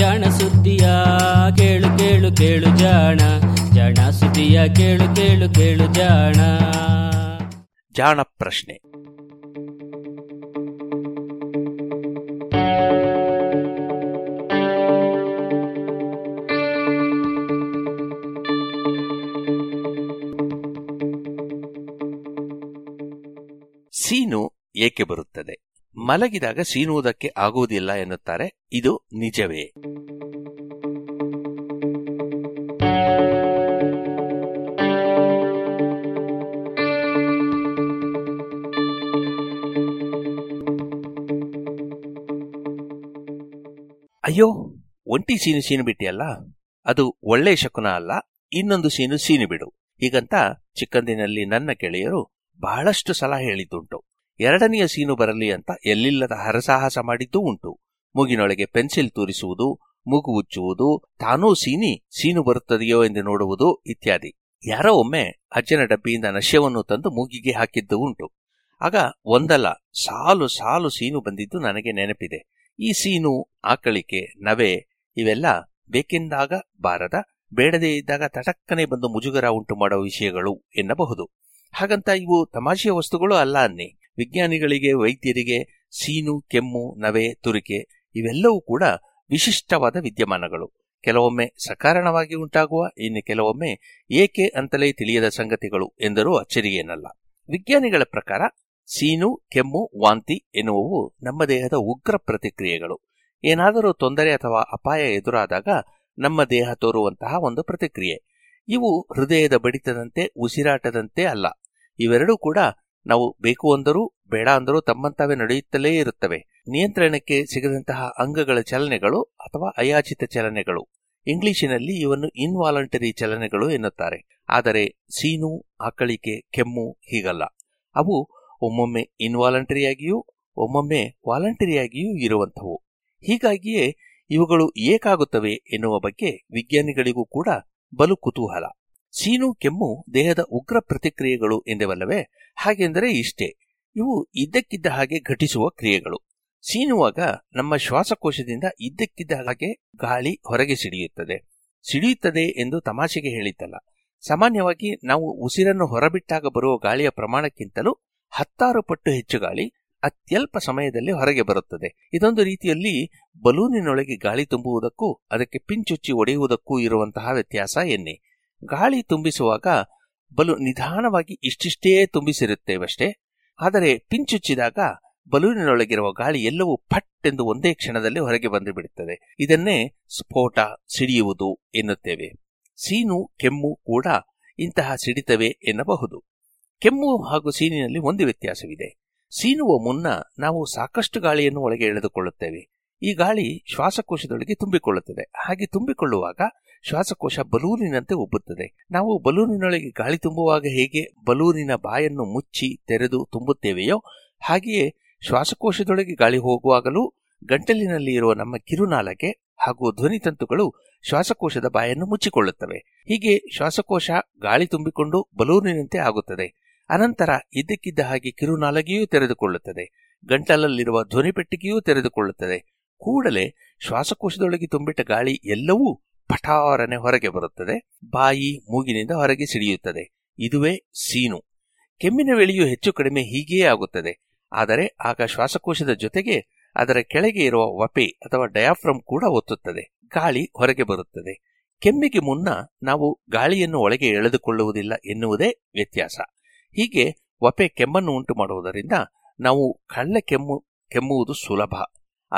ಜಾಣ ಸುದ್ದಿಯ ಕೇಳು ಕೇಳು ಕೇಳು ಜಾಣ ಜಾಣ ಸುದ್ದಿಯ ಕೇಳು ಕೇಳು ಕೇಳು ಜಾಣ. ಜಾಣ ಪ್ರಶ್ನೆ: ಸೀನು ಏಕೆ ಬರುತ್ತದೆ? ಮಲಗಿದಾಗ ಸೀನುವುದಕ್ಕೆ ಆಗುವುದಿಲ್ಲ ಎನ್ನುತ್ತಾರೆ, ಇದು ನಿಜವೇ? ಅಯ್ಯೋ, ಒಂಟಿ ಸೀನು ಸೀನು ಬಿಟ್ಟಿಯಲ್ಲ, ಅದು ಒಳ್ಳೆ ಶಕುನ ಅಲ್ಲ, ಇನ್ನೊಂದು ಸೀನು ಸೀನು ಬಿಡು, ಹೀಗಂತ ಚಿಕ್ಕಂದಿನಲ್ಲಿ ನನ್ನ ಗೆಳೆಯರು ಬಹಳಷ್ಟು ಸಲ ಹೇಳಿದ್ದುಂಟು. ಎರಡನೆಯ ಸೀನು ಬರಲಿ ಅಂತ ಎಲ್ಲಿಲ್ಲದ ಹರಸಾಹಸ ಮಾಡಿದ್ದೂ ಉಂಟು. ಮೂಗಿನೊಳಗೆ ಪೆನ್ಸಿಲ್ ತೂರಿಸುವುದು, ಮೂಗು ಉಚ್ಚುವುದು, ತಾನೂ ಸೀನಿ ಸೀನು ಬರುತ್ತದೆಯೋ ಎಂದು ನೋಡುವುದು ಇತ್ಯಾದಿ. ಯಾರೋ ಒಮ್ಮೆ ಅಜ್ಜನ ಡಬ್ಬಿಯಿಂದ ನಶ್ಯವನ್ನು ತಂದು ಮೂಗಿಗೆ ಹಾಕಿದ್ದು ಉಂಟು. ಆಗ ಒಂದಲ್ಲ ಸಾಲು ಸಾಲು ಸೀನು ಬಂದಿದ್ದು ನನಗೆ ನೆನಪಿದೆ. ಈ ಸೀನು, ಆಕಳಿಕೆ, ನವೆ ಇವೆಲ್ಲ ಬೇಕೆಂದಾಗ ಬಾರದ, ಬೇಡದೇ ಇದ್ದಾಗ ತಟಕ್ಕನೆ ಬಂದು ಮುಜುಗರ ಉಂಟು ಮಾಡುವ ವಿಷಯಗಳು ಎನ್ನಬಹುದು. ಹಾಗಂತ ಇವು ತಮಾಷೆಯ ವಸ್ತುಗಳು ಅಲ್ಲ ಅನ್ನಿ. ವಿಜ್ಞಾನಿಗಳಿಗೆ, ವೈದ್ಯರಿಗೆ ಸೀನು, ಕೆಮ್ಮು, ನವೆ, ತುರಿಕೆ ಇವೆಲ್ಲವೂ ಕೂಡ ವಿಶಿಷ್ಟವಾದ ವಿದ್ಯಮಾನಗಳು. ಕೆಲವೊಮ್ಮೆ ಸಕಾರಣವಾಗಿ ಉಂಟಾಗುವ, ಇನ್ನು ಕೆಲವೊಮ್ಮೆ ಏಕೆ ಅಂತಲೇ ತಿಳಿಯದ ಸಂಗತಿಗಳು ಎಂದರೂ ಅಚ್ಚರಿಯೇನಲ್ಲ. ವಿಜ್ಞಾನಿಗಳ ಪ್ರಕಾರ ಸೀನು, ಕೆಮ್ಮು, ವಾಂತಿ ಎನ್ನುವವು ನಮ್ಮ ದೇಹದ ಉಗ್ರ ಪ್ರತಿಕ್ರಿಯೆಗಳು. ಏನಾದರೂ ತೊಂದರೆ ಅಥವಾ ಅಪಾಯ ಎದುರಾದಾಗ ನಮ್ಮ ದೇಹ ತೋರುವಂತಹ ಒಂದು ಪ್ರತಿಕ್ರಿಯೆ. ಇವು ಹೃದಯದ ಬಡಿತದಂತೆ, ಉಸಿರಾಟದಂತೆ ಅಲ್ಲ. ಇವೆರಡೂ ಕೂಡ ನಾವು ಬೇಕು ಅಂದರೂ ಬೇಡ ಅಂದರೂ ತಮ್ಮಂತಾವೇ ನಡೆಯುತ್ತಲೇ ಇರುತ್ತವೆ. ನಿಯಂತ್ರಣಕ್ಕೆ ಸಿಗದಂತಹ ಅಂಗಗಳ ಚಲನೆಗಳು ಅಥವಾ ಅಯಾಚಿತ ಚಲನೆಗಳು. ಇಂಗ್ಲಿಷಿನಲ್ಲಿ ಇವನ್ನು ಇನ್ವಾಲಂಟರಿ ಚಲನೆಗಳು ಎನ್ನುತ್ತಾರೆ. ಆದರೆ ಸೀನು, ಆಕಳಿಕೆ, ಕೆಮ್ಮು ಹೀಗಲ್ಲ. ಅವು ಒಮ್ಮೊಮ್ಮೆ ಇನ್ವಾಲಂಟರಿಯಾಗಿಯೂ ಒಮ್ಮೊಮ್ಮೆ ವಾಲಂಟರಿಯಾಗಿಯೂ ಇರುವಂಥವು. ಹೀಗಾಗಿಯೇ ಇವುಗಳು ಏಕಾಗುತ್ತವೆ ಎನ್ನುವ ಬಗ್ಗೆ ವಿಜ್ಞಾನಿಗಳಿಗೂ ಕೂಡ ಬಲು ಕುತೂಹಲ. ಸೀನು, ಕೆಮ್ಮು ದೇಹದ ಉಗ್ರ ಪ್ರತಿಕ್ರಿಯೆಗಳು ಎಂದೆವಲ್ಲವೇ? ಹಾಗೆಂದರೆ ಇಷ್ಟೇ, ಇವು ಇದ್ದಕ್ಕಿದ್ದ ಹಾಗೆ ಘಟಿಸುವ ಕ್ರಿಯೆಗಳು. ಸೀನುವಾಗ ನಮ್ಮ ಶ್ವಾಸಕೋಶದಿಂದ ಇದ್ದಕ್ಕಿದ್ದ ಹಾಗೆ ಗಾಳಿ ಹೊರಗೆ ಸಿಡಿಯುತ್ತದೆ. ಸಿಡಿಯುತ್ತದೆ ಎಂದು ತಮಾಷೆಗೆ ಹೇಳಿದ್ದಲ್ಲ. ಸಾಮಾನ್ಯವಾಗಿ ನಾವು ಉಸಿರನ್ನು ಹೊರಬಿಟ್ಟಾಗ ಬರುವ ಗಾಳಿಯ ಪ್ರಮಾಣಕ್ಕಿಂತಲೂ 10 ಪಟ್ಟು ಹೆಚ್ಚು ಗಾಳಿ ಅತ್ಯಲ್ಪ ಸಮಯದಲ್ಲಿ ಹೊರಗೆ ಬರುತ್ತದೆ. ಇದೊಂದು ರೀತಿಯಲ್ಲಿ ಬಲೂನಿನೊಳಗೆ ಗಾಳಿ ತುಂಬುವುದಕ್ಕೂ ಅದಕ್ಕೆ ಪಿಂಚುಚ್ಚಿ ಒಡೆಯುವುದಕ್ಕೂ ಇರುವಂತಹ ವ್ಯತ್ಯಾಸ ಎನ್ನಿ. ಗಾಳಿ ತುಂಬಿಸುವಾಗ ಬಲು ನಿಧಾನವಾಗಿ ಇಷ್ಟಿಷ್ಟೇ ತುಂಬಿಸಿರುತ್ತೇವಷ್ಟೇ. ಆದರೆ ಪಿಂಚುಚ್ಚಿದಾಗ ಬಲೂನಿನೊಳಗಿರುವ ಗಾಳಿ ಎಲ್ಲವೂ ಫಟ್ ಎಂದು ಒಂದೇ ಕ್ಷಣದಲ್ಲಿ ಹೊರಗೆ ಬಂದು ಬಿಡುತ್ತದೆ. ಇದನ್ನೇ ಸ್ಫೋಟ, ಸಿಡಿಯುವುದು ಎನ್ನುತ್ತೇವೆ. ಸೀನು, ಕೆಮ್ಮು ಕೂಡ ಇಂತಹ ಸಿಡಿತವೆ ಎನ್ನಬಹುದು. ಕೆಮ್ಮು ಹಾಗೂ ಸೀನಿನಲ್ಲಿ ಒಂದು ವ್ಯತ್ಯಾಸವಿದೆ. ಸೀನುವ ಮುನ್ನ ನಾವು ಸಾಕಷ್ಟು ಗಾಳಿಯನ್ನು ಒಳಗೆ ಎಳೆದುಕೊಳ್ಳುತ್ತೇವೆ. ಈ ಗಾಳಿ ಶ್ವಾಸಕೋಶದೊಳಗೆ ತುಂಬಿಕೊಳ್ಳುತ್ತದೆ. ಹಾಗೆ ತುಂಬಿಕೊಳ್ಳುವಾಗ ಶ್ವಾಸಕೋಶ ಬಲೂನಿನಂತೆ ಉಬ್ಬುತ್ತದೆ. ನಾವು ಬಲೂನಿನೊಳಗೆ ಗಾಳಿ ತುಂಬುವಾಗ ಹೇಗೆ ಬಲೂನಿನ ಬಾಯನ್ನು ಮುಚ್ಚಿ ತೆರೆದು ತುಂಬುತ್ತೇವೆಯೋ ಹಾಗೆಯೇ ಶ್ವಾಸಕೋಶದೊಳಗೆ ಗಾಳಿ ಹೋಗುವಾಗಲೂ ಗಂಟಲಿನಲ್ಲಿ ಇರುವ ನಮ್ಮ ಕಿರುನಾಲಗೆ ಹಾಗೂ ಧ್ವನಿತಂತುಗಳು ಶ್ವಾಸಕೋಶದ ಬಾಯನ್ನು ಮುಚ್ಚಿಕೊಳ್ಳುತ್ತವೆ. ಹೀಗೆ ಶ್ವಾಸಕೋಶ ಗಾಳಿ ತುಂಬಿಕೊಂಡು ಬಲೂನಿನಂತೆ ಆಗುತ್ತದೆ. ಅನಂತರ ಇದ್ದಕ್ಕಿದ್ದ ಹಾಗೆ ಕಿರುನಾಲಗೆಯೂ ತೆರೆದುಕೊಳ್ಳುತ್ತದೆ. ಗಂಟಲಲ್ಲಿರುವ ಧ್ವನಿಪೆಟ್ಟಿಗೆಯೂ ತೆರೆದುಕೊಳ್ಳುತ್ತದೆ. ಕೂಡಲೇ ಶ್ವಾಸಕೋಶದೊಳಗೆ ತುಂಬಿಟ್ಟ ಗಾಳಿ ಎಲ್ಲವೂ ಪಠಾರನೆ ಹೊರಗೆ ಬರುತ್ತದೆ. ಬಾಯಿ, ಮೂಗಿನಿಂದ ಹೊರಗೆ ಸಿಡಿಯುತ್ತದೆ. ಇದುವೇ ಸೀನು. ಕೆಮ್ಮಿನ ವೇಳೆಯೂ ಹೆಚ್ಚು ಕಡಿಮೆ ಹೀಗೆಯೇ ಆಗುತ್ತದೆ. ಆದರೆ ಆಗ ಶ್ವಾಸಕೋಶದ ಜೊತೆಗೆ ಅದರ ಕೆಳಗೆ ಇರುವ ವಪೆ ಅಥವಾ ಡಯಾಫ್ರಮ್ ಕೂಡ ಒತ್ತುತ್ತದೆ. ಗಾಳಿ ಹೊರಗೆ ಬರುತ್ತದೆ. ಕೆಮ್ಮಿಗೆ ಮುನ್ನ ನಾವು ಗಾಳಿಯನ್ನು ಒಳಗೆ ಎಳೆದುಕೊಳ್ಳುವುದಿಲ್ಲ ಎನ್ನುವುದೇ ವ್ಯತ್ಯಾಸ. ಹೀಗೆ ವಪೆ ಕೆಮ್ಮನ್ನು ಉಂಟು ಮಾಡುವುದರಿಂದ ನಾವು ಕಳ್ಳ ಕೆಮ್ಮುವುದು ಸುಲಭ.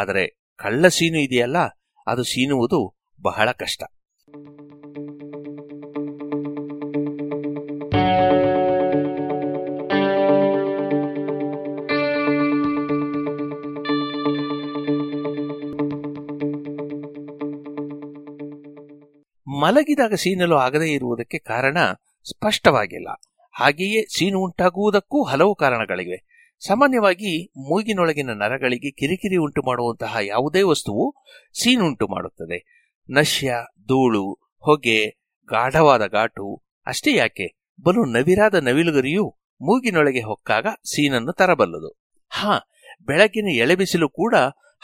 ಆದರೆ ಕಳ್ಳ ಸೀನು ಇದೆಯಲ್ಲ, ಅದು ಸೀನುವುದು ಬಹಳ ಕಷ್ಟ. ಮಲಗಿದಾಗ ಸೀನಲು ಆಗದೇ ಇರುವುದಕ್ಕೆ ಕಾರಣ ಸ್ಪಷ್ಟವಾಗಿಲ್ಲ. ಹಾಗೆಯೇ ಸೀನು ಉಂಟಾಗುವುದಕ್ಕೂ ಹಲವು ಕಾರಣಗಳಿವೆ. ಸಾಮಾನ್ಯವಾಗಿ ಮೂಗಿನೊಳಗಿನ ನರಗಳಿಗೆ ಕಿರಿಕಿರಿ ಉಂಟು ಮಾಡುವಂತಹ ಯಾವುದೇ ವಸ್ತುವು ಸೀನುಂಟು ಮಾಡುತ್ತದೆ. ನಶ್ಯ, ಧೂಳು, ಹೊಗೆ, ಗಾಢವಾದ ಘಾಟು ಅಷ್ಟೇ ಯಾಕೆ, ಬಲು ನವಿರಾದ ನವಿಲುಗರಿಯೂ ಮೂಗಿನೊಳಗೆ ಹೊಕ್ಕಾಗ ಸೀನನ್ನು ತರಬಲ್ಲದು. ಬೆಳಗಿನ ಎಳೆಬಿಸಿಲು ಕೂಡ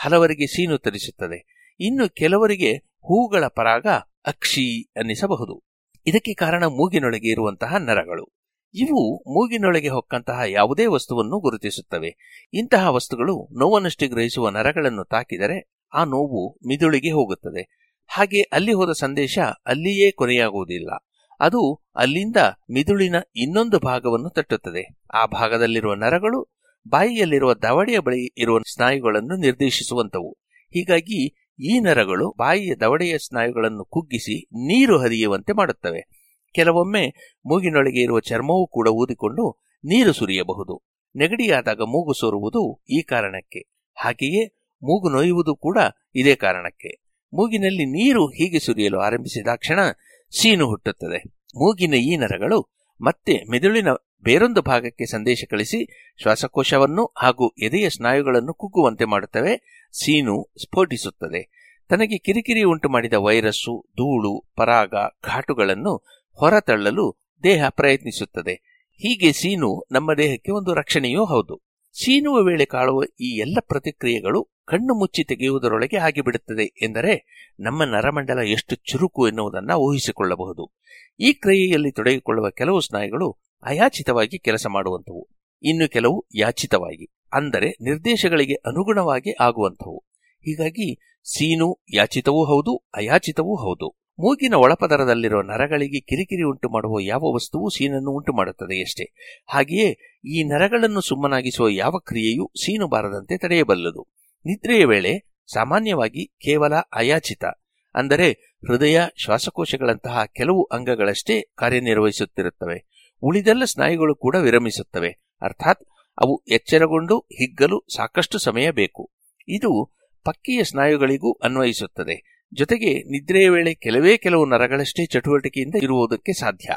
ಹಲವರಿಗೆ ಸೀನು ತರಿಸುತ್ತದೆ. ಇನ್ನು ಕೆಲವರಿಗೆ ಹೂಗಳ ಪರಾಗ ಅಕ್ಷಿ ಅನ್ನಿಸಬಹುದು. ಇದಕ್ಕೆ ಕಾರಣ ಮೂಗಿನೊಳಗೆ ಇರುವಂತಹ ನರಗಳು. ಇವು ಮೂಗಿನೊಳಗೆ ಹೊಕ್ಕಂತಹ ಯಾವುದೇ ವಸ್ತುವನ್ನು ಗುರುತಿಸುತ್ತವೆ. ಇಂತಹ ವಸ್ತುಗಳು ನೋವನ್ನಷ್ಟೇ ಗ್ರಹಿಸುವ ನರಗಳನ್ನು ತಾಕಿದರೆ ಆ ನೋವು ಮಿದುಳಿಗೆ ಹೋಗುತ್ತದೆ. ಹಾಗೆ ಅಲ್ಲಿ ಹೋದ ಸಂದೇಶ ಅಲ್ಲಿಯೇ ಕೊನೆಯಾಗುವುದಿಲ್ಲ. ಅದು ಅಲ್ಲಿಂದ ಮಿದುಳಿನ ಇನ್ನೊಂದು ಭಾಗವನ್ನು ತಟ್ಟುತ್ತದೆ. ಆ ಭಾಗದಲ್ಲಿರುವ ನರಗಳು ಬಾಯಿಯಲ್ಲಿರುವ ದವಡೆಯ ಬಳಿ ಇರುವ ಸ್ನಾಯುಗಳನ್ನು ನಿರ್ದೇಶಿಸುವಂತವು. ಹೀಗಾಗಿ ಈ ನರಗಳು ಬಾಯಿಯ ದವಡೆಯ ಸ್ನಾಯುಗಳನ್ನು ಕುಗ್ಗಿಸಿ ನೀರು ಹರಿಯುವಂತೆ ಮಾಡುತ್ತವೆ. ಕೆಲವೊಮ್ಮೆ ಮೂಗಿನೊಳಗೆ ಇರುವ ಚರ್ಮವೂ ಕೂಡ ಊದಿಕೊಂಡು ನೀರು ಸುರಿಯಬಹುದು. ನೆಗಡಿಯಾದಾಗ ಮೂಗು ಸೋರುವುದು ಈ ಕಾರಣಕ್ಕೆ. ಹಾಗೆಯೇ ಮೂಗು ನೋಯುವುದು ಕೂಡ ಇದೇ ಕಾರಣಕ್ಕೆ. ಮೂಗಿನಲ್ಲಿ ನೀರು ಹೀಗೆ ಸುರಿಯಲು ಆರಂಭಿಸಿದಾಕ್ಷಣ ಸೀನು ಹುಟ್ಟುತ್ತದೆ. ಮೂಗಿನ ಈ ನರಗಳು ಮತ್ತೆ ಮೆದುಳಿನ ಬೇರೊಂದು ಭಾಗಕ್ಕೆ ಸಂದೇಶ ಕಳಿಸಿ ಶ್ವಾಸಕೋಶವನ್ನು ಹಾಗೂ ಎದೆಯ ಸ್ನಾಯುಗಳನ್ನು ಕುಗ್ಗುವಂತೆ ಮಾಡುತ್ತವೆ. ಸೀನು ಸ್ಫೋಟಿಸುತ್ತದೆ. ತನಗೆ ಕಿರಿಕಿರಿ ಉಂಟು ಮಾಡಿದ ವೈರಸ್ಸು, ಧೂಳು, ಪರಾಗ, ಘಾಟುಗಳನ್ನು ಹೊರತಳ್ಳಲು ದೇಹ ಪ್ರಯತ್ನಿಸುತ್ತದೆ. ಹೀಗೆ ಸೀನು ನಮ್ಮ ದೇಹಕ್ಕೆ ಒಂದು ರಕ್ಷಣೆಯೂ ಹೌದು. ಸೀನುವ ವೇಳೆ ಕಾಣುವ ಈ ಎಲ್ಲ ಪ್ರತಿಕ್ರಿಯೆಗಳು ಕಣ್ಣು ಮುಚ್ಚಿ ತೆಗೆಯುವುದರೊಳಗೆ ಆಗಿಬಿಡುತ್ತದೆ ಎಂದರೆ ನಮ್ಮ ನರಮಂಡಲ ಎಷ್ಟು ಚುರುಕು ಎನ್ನುವುದನ್ನು ಊಹಿಸಿಕೊಳ್ಳಬಹುದು. ಈ ಕ್ರಿಯೆಯಲ್ಲಿ ತೊಡಗಿಕೊಳ್ಳುವ ಕೆಲವು ಸ್ನಾಯುಗಳು ಅಯಾಚಿತವಾಗಿ ಕೆಲಸ ಮಾಡುವಂಥವು, ಇನ್ನು ಕೆಲವು ಯಾಚಿತವಾಗಿ, ಅಂದರೆ ನಿರ್ದೇಶಗಳಿಗೆ ಅನುಗುಣವಾಗಿ ಆಗುವಂಥವು. ಹೀಗಾಗಿ ಸೀನು ಯಾಚಿತವೂ ಹೌದು, ಅಯಾಚಿತವೂ ಹೌದು. ಮೂಗಿನ ಒಳಪದರದಲ್ಲಿರುವ ನರಗಳಿಗೆ ಕಿರಿಕಿರಿ ಉಂಟು ಮಾಡುವ ಯಾವ ವಸ್ತುವು ಸೀನನ್ನು ಉಂಟು ಮಾಡುತ್ತದೆಯಷ್ಟೇ. ಹಾಗೆಯೇ ಈ ನರಗಳನ್ನು ಸುಮ್ಮನಾಗಿಸುವ ಯಾವ ಕ್ರಿಯೆಯೂ ಸೀನು ಬಾರದಂತೆ ತಡೆಯಬಲ್ಲದು. ನಿದ್ರೆಯ ವೇಳೆ ಸಾಮಾನ್ಯವಾಗಿ ಕೇವಲ ಅಯಾಚಿತ, ಅಂದರೆ ಹೃದಯ, ಶ್ವಾಸಕೋಶಗಳಂತಹ ಕೆಲವು ಅಂಗಗಳಷ್ಟೇ ಕಾರ್ಯನಿರ್ವಹಿಸುತ್ತಿರುತ್ತವೆ. ಉಳಿದೆಲ್ಲ ಸ್ನಾಯುಗಳು ಕೂಡ ವಿರಮಿಸುತ್ತವೆ. ಅರ್ಥಾತ್ ಅವು ಎಚ್ಚರಗೊಂಡು ಹಿಗ್ಗಲು ಸಾಕಷ್ಟು ಸಮಯ ಬೇಕು. ಇದು ಪಕ್ಕಿಯ ಸ್ನಾಯುಗಳಿಗೂ ಅನ್ವಯಿಸುತ್ತದೆ. ಜೊತೆಗೆ ನಿದ್ರೆಯ ವೇಳೆ ಕೆಲವು ನರಗಳಷ್ಟೇ ಚಟುವಟಿಕೆಯಿಂದ ಇರುವುದಕ್ಕೆ ಸಾಧ್ಯ.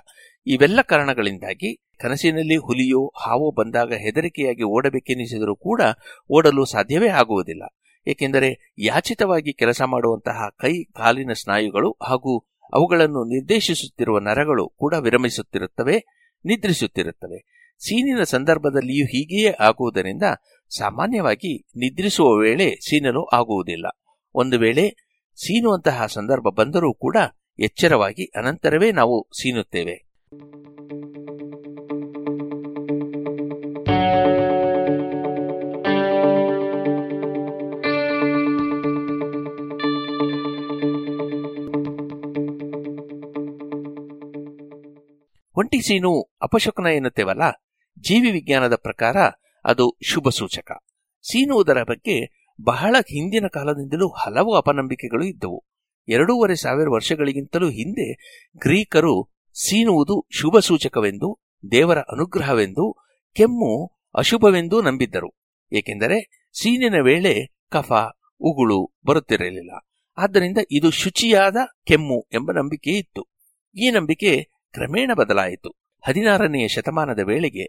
ಇವೆಲ್ಲ ಕಾರಣಗಳಿಂದಾಗಿ ಕನಸಿನಲ್ಲಿ ಹುಲಿಯೋ ಹಾವೋ ಬಂದಾಗ ಹೆದರಿಕೆಯಾಗಿ ಓಡಬೇಕೆನಿಸಿದರೂ ಕೂಡ ಓಡಲು ಸಾಧ್ಯವೇ ಆಗುವುದಿಲ್ಲ. ಏಕೆಂದರೆ ಯಾಚಿತವಾಗಿ ಕೆಲಸ ಮಾಡುವಂತಹ ಕೈ ಕಾಲಿನ ಸ್ನಾಯುಗಳು ಹಾಗೂ ಅವುಗಳನ್ನು ನಿರ್ದೇಶಿಸುತ್ತಿರುವ ನರಗಳು ಕೂಡ ವಿರಮಿಸುತ್ತಿರುತ್ತವೆ, ನಿದ್ರಿಸುತ್ತಿರುತ್ತವೆ. ಸೀನಿನ ಸಂದರ್ಭದಲ್ಲಿಯೂ ಹೀಗೆಯೇ ಆಗುವುದರಿಂದ ಸಾಮಾನ್ಯವಾಗಿ ನಿದ್ರಿಸುವ ವೇಳೆ ಸೀನಲು ಆಗುವುದಿಲ್ಲ. ಒಂದು ವೇಳೆ ಸೀನುವಂತಹ ಸಂದರ್ಭ ಬಂದರೂ ಕೂಡ ಎಚ್ಚರವಾಗಿ ಅನಂತರವೇ ನಾವು ಸೀನುತ್ತೇವೆ. ಒಂಟಿ ಸೀನು ಅಪಶಕುನ ಎನ್ನುತ್ತೇವಲ್ಲ, ಜೀವಿ ವಿಜ್ಞಾನದ ಪ್ರಕಾರ ಅದು ಶುಭ ಸೂಚಕ. ಸೀನುವುದರ ಬಗ್ಗೆ ಬಹಳ ಹಿಂದಿನ ಕಾಲದಿಂದಲೂ ಹಲವು ಅಪನಂಬಿಕೆಗಳು ಇದ್ದವು. 2500 ವರ್ಷಗಳಿಗಿಂತಲೂ ಹಿಂದೆ ಗ್ರೀಕರು ಸೀನುವುದು ಶುಭ ಸೂಚಕವೆಂದು, ದೇವರ ಅನುಗ್ರಹವೆಂದು, ಕೆಮ್ಮು ಅಶುಭವೆಂದೂ ನಂಬಿದ್ದರು. ಏಕೆಂದರೆ ಸೀನಿನ ವೇಳೆ ಕಫ, ಉಗುಳು ಬರುತ್ತಿರಲಿಲ್ಲ. ಆದ್ದರಿಂದ ಇದು ಶುಚಿಯಾದ ಕೆಮ್ಮು ಎಂಬ ನಂಬಿಕೆ ಇತ್ತು. ಈ ನಂಬಿಕೆ ಕ್ರಮೇಣ ಬದಲಾಯಿತು. 16ನೇ ಶತಮಾನದ ವೇಳೆಗೆ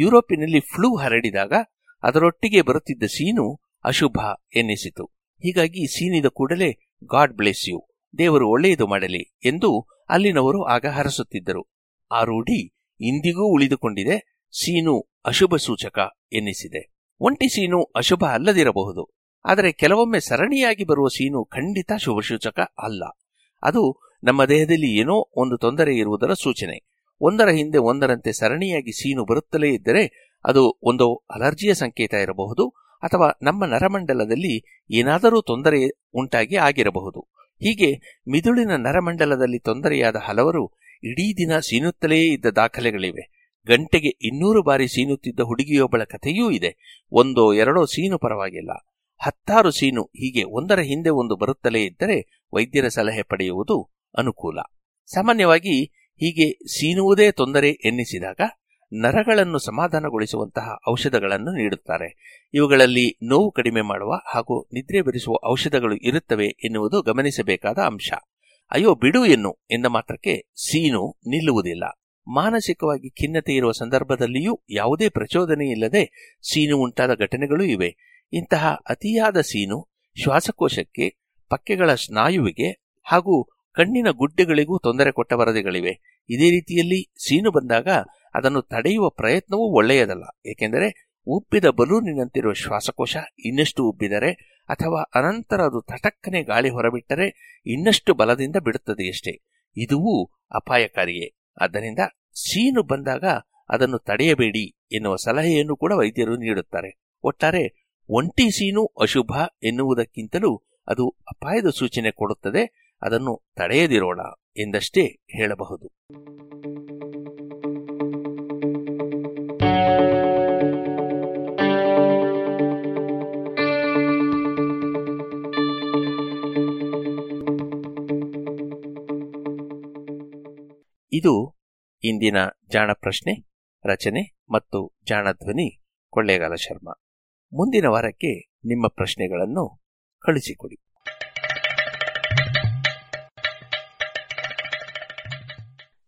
ಯುರೋಪಿನಲ್ಲಿ ಫ್ಲೂ ಹರಡಿದಾಗ ಅದರೊಟ್ಟಿಗೆ ಬರುತ್ತಿದ್ದ ಸೀನು ಅಶುಭ ಎನ್ನಿಸಿತು. ಹೀಗಾಗಿ ಸೀನಿದ ಕೂಡಲೇ ಗಾಡ್ ಬ್ಲೆಸ್ ಯು, ದೇವರು ಒಳ್ಳೆಯದು ಮಾಡಲಿ ಎಂದು ಅಲ್ಲಿನವರು ಆಗ ಹರಸುತ್ತಿದ್ದರು. ಆ ರೂಢಿ ಇಂದಿಗೂ ಉಳಿದುಕೊಂಡಿದೆ. ಸೀನು ಅಶುಭ ಸೂಚಕ ಎನ್ನಿಸಿದೆ. ಒಂಟಿ ಸೀನು ಅಶುಭ ಅಲ್ಲದಿರಬಹುದು, ಆದರೆ ಕೆಲವೊಮ್ಮೆ ಸರಣಿಯಾಗಿ ಬರುವ ಸೀನು ಖಂಡಿತ ಶುಭ ಸೂಚಕ ಅಲ್ಲ. ಅದು ನಮ್ಮ ದೇಹದಲ್ಲಿ ಏನೋ ಒಂದು ತೊಂದರೆ ಇರುವುದರ ಸೂಚನೆ. ಒಂದರ ಹಿಂದೆ ಒಂದರಂತೆ ಸರಣಿಯಾಗಿ ಸೀನು ಬರುತ್ತಲೇ ಇದ್ದರೆ ಅದು ಒಂದು ಅಲರ್ಜಿಯ ಸಂಕೇತ ಇರಬಹುದು, ಅಥವಾ ನಮ್ಮ ನರಮಂಡಲದಲ್ಲಿ ಏನಾದರೂ ತೊಂದರೆ ಉಂಟಾಗಿ ಆಗಿರಬಹುದು. ಹೀಗೆ ಮಿದುಳಿನ ನರಮಂಡಲದಲ್ಲಿ ತೊಂದರೆಯಾದ ಹಲವರು ಇಡೀ ದಿನ ಸೀನುತ್ತಲೇ ಇದ್ದ ದಾಖಲೆಗಳಿವೆ. ಗಂಟೆಗೆ 200 ಬಾರಿ ಸೀನುತ್ತಿದ್ದ ಹುಡುಗಿಯೊಬ್ಬಳ ಕಥೆಯೂ ಇದೆ. ಒಂದೋ ಎರಡೋ ಸೀನು ಪರವಾಗಿಲ್ಲ, 10 ಸೀನು ಹೀಗೆ ಒಂದರ ಹಿಂದೆ ಒಂದು ಬರುತ್ತಲೇ ಇದ್ದರೆ ವೈದ್ಯರ ಸಲಹೆ ಪಡೆಯುವುದು ಅನುಕೂಲ. ಸಾಮಾನ್ಯವಾಗಿ ಹೀಗೆ ಸೀನುವುದೇ ತೊಂದರೆ ಎನ್ನಿಸಿದಾಗ ನರಗಳನ್ನು ಸಮಾಧಾನಗೊಳಿಸುವಂತಹ ಔಷಧಗಳನ್ನು ನೀಡುತ್ತಾರೆ. ಇವುಗಳಲ್ಲಿ ನೋವು ಕಡಿಮೆ ಮಾಡುವ ಹಾಗೂ ನಿದ್ರೆ ಬೆರೆಸುವ ಔಷಧಗಳು ಇರುತ್ತವೆ ಎನ್ನುವುದು ಗಮನಿಸಬೇಕಾದ ಅಂಶ. ಅಯ್ಯೋ ಬಿಡು ಎಂದ ಮಾತ್ರಕ್ಕೆ ಸೀನು ನಿಲ್ಲುವುದಿಲ್ಲ. ಮಾನಸಿಕವಾಗಿ ಖಿನ್ನತೆ ಇರುವ ಸಂದರ್ಭದಲ್ಲಿಯೂ ಯಾವುದೇ ಪ್ರಚೋದನೆಯಿಲ್ಲದೆ ಸೀನು ಉಂಟಾದ ಘಟನೆಗಳೂ ಇವೆ. ಇಂತಹ ಅತಿಯಾದ ಸೀನು ಶ್ವಾಸಕೋಶಕ್ಕೆ, ಪಕ್ಕೆಗಳ ಸ್ನಾಯುವಿಗೆ ಹಾಗೂ ಕಣ್ಣಿನ ಗುಡ್ಡೆಗಳಿಗೂ ತೊಂದರೆ ಕೊಟ್ಟ ವರದಿಗಳಿವೆ. ಇದೇ ರೀತಿಯಲ್ಲಿ ಸೀನು ಬಂದಾಗ ಅದನ್ನು ತಡೆಯುವ ಪ್ರಯತ್ನವೂ ಒಳ್ಳೆಯದಲ್ಲ. ಏಕೆಂದರೆ ಉಬ್ಬಿದ ಬಲೂನಿನಂತಿರುವ ಶ್ವಾಸಕೋಶ ಇನ್ನಷ್ಟು ಉಬ್ಬಿದರೆ ಅಥವಾ ಅನಂತರ ಅದು ತಟಕ್ಕನೆ ಗಾಳಿ ಹೊರಬಿಟ್ಟರೆ ಇನ್ನಷ್ಟು ಬಲದಿಂದ ಬಿಡುತ್ತದೆಯಷ್ಟೇ. ಇದುವೂ ಅಪಾಯಕಾರಿಯೇ. ಆದ್ದರಿಂದ ಸೀನು ಬಂದಾಗ ಅದನ್ನು ತಡೆಯಬೇಡಿ ಎನ್ನುವ ಸಲಹೆಯನ್ನು ಕೂಡ ವೈದ್ಯರು ನೀಡುತ್ತಾರೆ. ಒಟ್ಟಾರೆ ಒಂಟಿ ಸೀನು ಅಶುಭ ಎನ್ನುವುದಕ್ಕಿಂತಲೂ ಅದು ಅಪಾಯದ ಸೂಚನೆ ಕೊಡುತ್ತದೆ. ಅದನ್ನು ತಡೆಯದಿರೋಣ ಎಂದಷ್ಟೇ ಹೇಳಬಹುದು. ಇದು ಇಂದಿನ ಜಾಣ ಪ್ರಶ್ನೆ, ರಚನೆ ಮತ್ತು ಜಾಣ ಧ್ವನಿ ಕೊಳ್ಳೇಗಾಲ ಶರ್ಮಾ. ಮುಂದಿನ ವಾರಕ್ಕೆ ನಿಮ್ಮ ಪ್ರಶ್ನೆಗಳನ್ನು ಕಳಿಸಿಕೊಡಿ.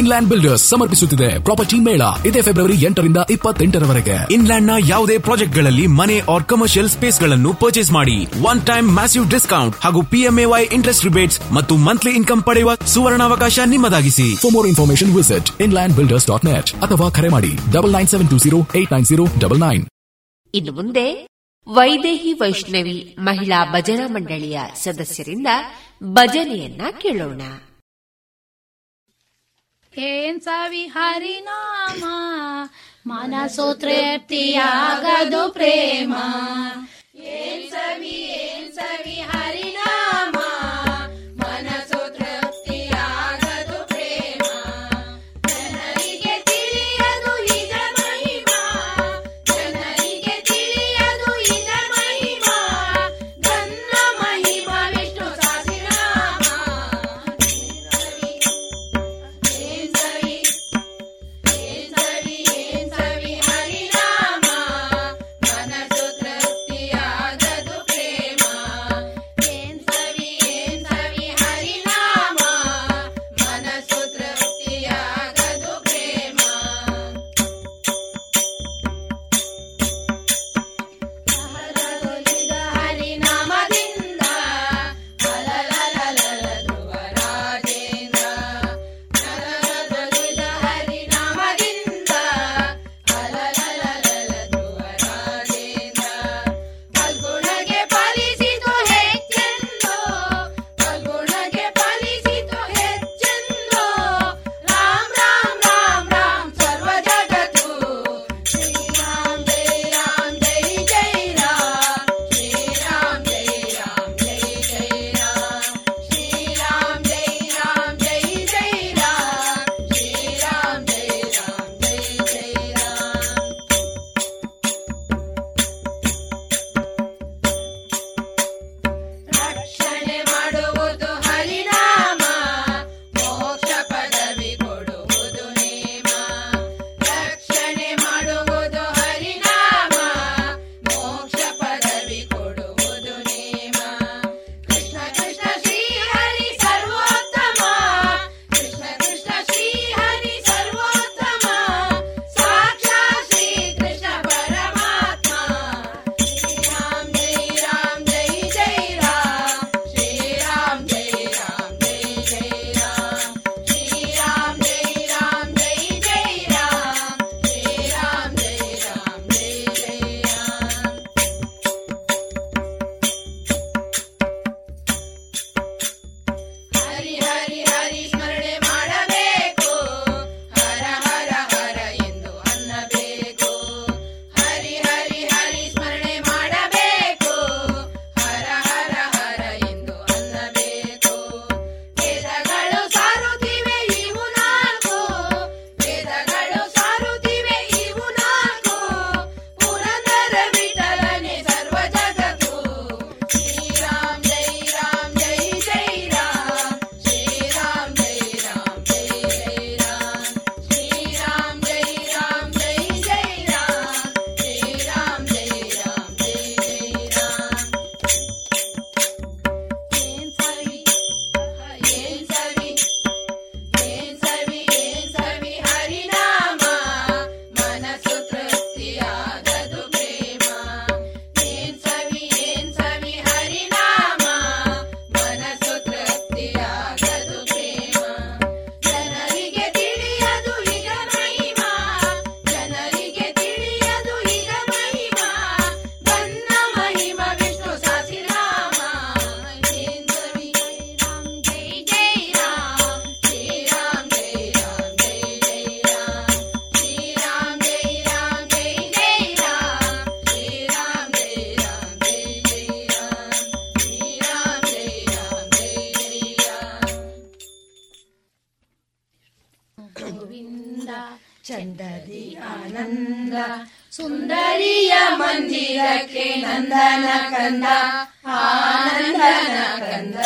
ಇನ್ಲ್ಯಾಂಡ್ ಬಿಲ್ಡರ್ಸ್ ಸಮರ್ಪಿಸುತ್ತಿದೆ ಪ್ರಾಪರ್ಟಿ ಮೇಳ. ಇದೇ ಫೆಬ್ರವರಿ 8ರಿಂದ 28ರವರೆಗೆ ಇನ್ಲ್ಯಾಂಡ್ ನ ಯಾವುದೇ ಪ್ರಾಜೆಕ್ಟ್ ಗಳಲ್ಲಿ ಮನೆ ಆರ್ ಕಮರ್ಷಿಯಲ್ ಸ್ಪೇಸ್ ಗಳನ್ನು ಪರ್ಚೇಸ್ ಮಾಡಿ ಒನ್ ಟೈಮ್ ಮ್ಯಾಸಿವ್ ಡಿಸ್ಕೌಂಟ್ ಹಾಗೂ PMAY ಇಂಟ್ರೆಸ್ಟ್ ರಿಬೇಟ್ಸ್ ಮತ್ತು ಮಂತ್ಲಿ ಇನ್ಕಮ್ ಪಡೆಯುವ ಸುವರ್ಣಾವಕಾಶ ನಿಮ್ಮದಾಗಿಸಿ. For more information visit inlandbuilders.net ಅಥವಾ ಕರೆ ಮಾಡಿ 9972089099. ಇನ್ನು ಮುಂದೆ ವೈದೇಹಿ ವೈಷ್ಣವಿ ಮಹಿಳಾ ಭಜನಾ ಮಂಡಳಿಯ ಸದಸ್ಯರಿಂದ ಭಜನೆಯನ್ನ ಕೇಳೋಣ. हेंसा विहारी नामा मनसो तृप्तियागदु प्रेम हेंसा विहारी नामा मनसो तृप्तियागदु प्रेम जनरिगे ತಿಳಿಯದು ಇದ ಮಹಿಮಾ ಜನರಿಗೆ ತಿಳಿಯದು ಇದ ಮಹಿಮಾ ಗನ್ನ ಮಹಿಮಾ ವಿಷ್ಣು ಸಹಸ್ರನಾಮ ಕಂಡದಿ ಆನಂದ ಸುಂದರಿಯ ಮಂದಿರಕ್ಕೆ ನಂದನ ಕಂದ ಆನಂದನ ಕಂದ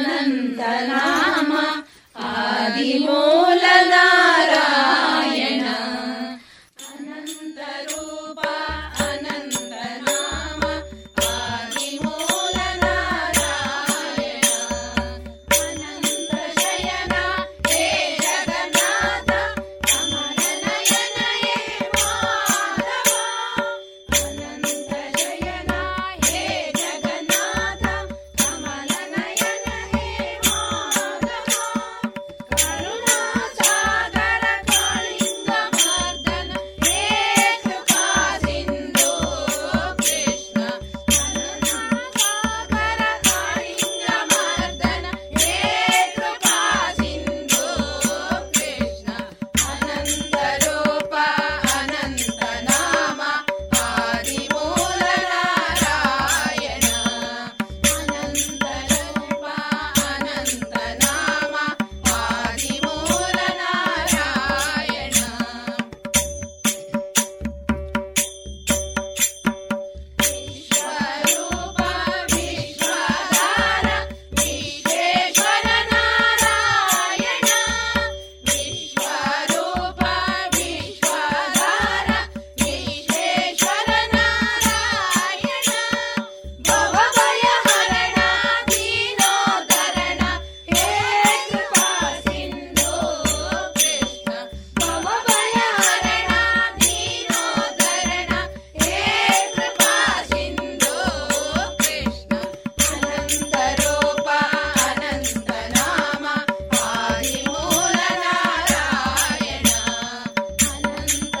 ಅನಂತನಾಮ ಆದಿಮೂಲ ನಾರಾಯಣ ಅನಂತರೂಪ ಅನಂತನಾಮ ಆದಿಮೂಲ ನಾರಾಯಣ ಅನಂತ ಶಯನ ಹೇ ಜಗನ್ನಾಥ ಕಮಲ ನಯನ ಹೇ ಮಾಧವ ಅನಂತ ಶಯನ ಹೇ ಜಗನ್ನಾಥ ಕಮಲ ನಯನ ಹೇ ಮಾಧವ ಕರುಣಾ ಸಾಗರ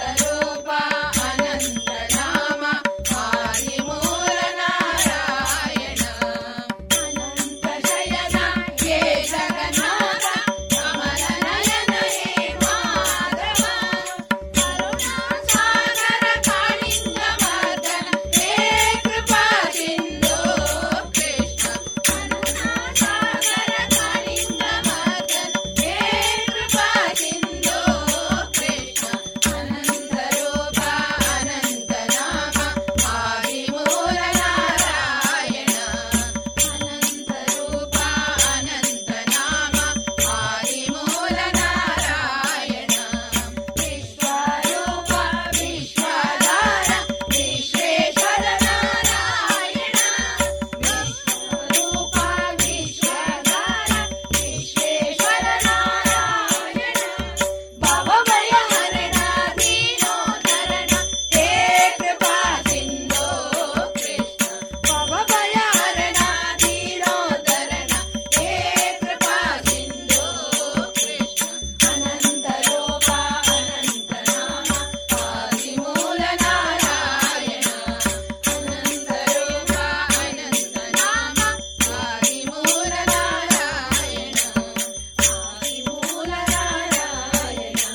ಕಾಳಿಂಗ ಮರ್ದನ ಹೇ ಕೃಪಾ ಸಿಂಧು ಕೃಷ್ಣ ಕರುಣಾ ಸಾಗರ ಕಾಳಿಂಗ ಮರ್ದನ ಹೇ ಕೃಪಾ ಸಿಂಧು ಕೃಷ್ಣ ಅನಂತ ರೂಪ ಅನಂತ ನಾಮ ಆದಿಮೂಲ ನಾರಾಯಣ ಅನಂತ ರೂಪ ಅನಂತ ನಾಮ ಆದಿಮೂಲ ನಾರಾಯಣ ವಿಶ್ವರೂಪ ವಿಶ್ವಾಧಾರ ವಿಶ್ವೇಶ್ವರ ನಾರಾಯಣ ವಿಶ್ವರೂಪ ವಿಶ್ವಾಧಾರ ವಿಶ್ವೇಶ್ವರ ನಾರಾಯಣ ಭವಭಯ ಹರಣ ದೀನೋದರಣ ಹೇ ಕೃಪಾ ಸಿಂಧು ಕೃಷ್ಣ ಭವಭಯ ಹರಣ ದೀನೋದರಣ ಹೇ ಕೃಪಾ ಸಿಂಧು ಕೃಷ್ಣ ಅನಂತ ರೂಪ ಅನಂತ ನಾಮ ಆದಿಮೂಲ ನಾರಾಯಣ ಅನಂತ ರೂಪ ಅನಂತ ನಾಮ ಆದಿಮೂಲ ನಾರಾಯಣ ಅನಂತ ಶಯನ ಹೇ ಜಗನ್ನಾಥ ಕಮಲ ನಯನ ಹೇ ಮಾಧವ ಕರುಣಾ ಸಾಗರ ಕಾಳಿಂಗ ಮರ್ದನ ಹೇ ಕೃಪಾ ಸಿಂಧು ಕೃಷ್ಣ ಕರುಣಾ ಸಾಗರ ಕಾಳಿಂಗ ಮರ್ದನ ಹೇ ಕೃಪಾ ಸಿಂಧು ಕೃಷ್ಣ ಅನಂತ ರೂಪ ಅನಂತ ನಾಮ ಆದಿಮೂಲ ನಾರಾಯಣ ಅನಂತ ರೂಪ ಅನಂತ ನಾಮ ಆದಿಮೂಲ ನಾರಾಯಣ ವಿಶ್ವರೂಪ ವಿಶ್ವಾಧಾರ ವಿಶ್ವೇಶ್ವರ ನಾರಾಯಣ ವಿಶ್ವರೂಪ ವಿಶ್ವಾಧಾರ ವಿಶ್ವೇಶ್ವರ ನಾರಾಯಣ ಭವಭಯ ಹರಣ ದೀನೋದರಣ ಹೇ ಕೃಪಾ ಸಿಂಧು ಕೃಷ್ಣ ಭವಭಯ ಹರಣ ದೀನೋದರಣ ಹೇ ಕೃಪಾ ಸಿಂಧು ಕೃಷ್ಣ ಅನಂತ ರೂಪ ಅನಂತ ನಾಮ ಆದಿಮೂಲ ನಾರಾಯಣ ಅನಂತ ರೂಪ ಅನಂತ ನಾಮ ಆದಿಮೂಲ ನಾರಾಯಣ ಆದಿಮೂಲ ನಾರಾಯಣ ಆದಿಮೂಲ ನಾರಾಯಣ.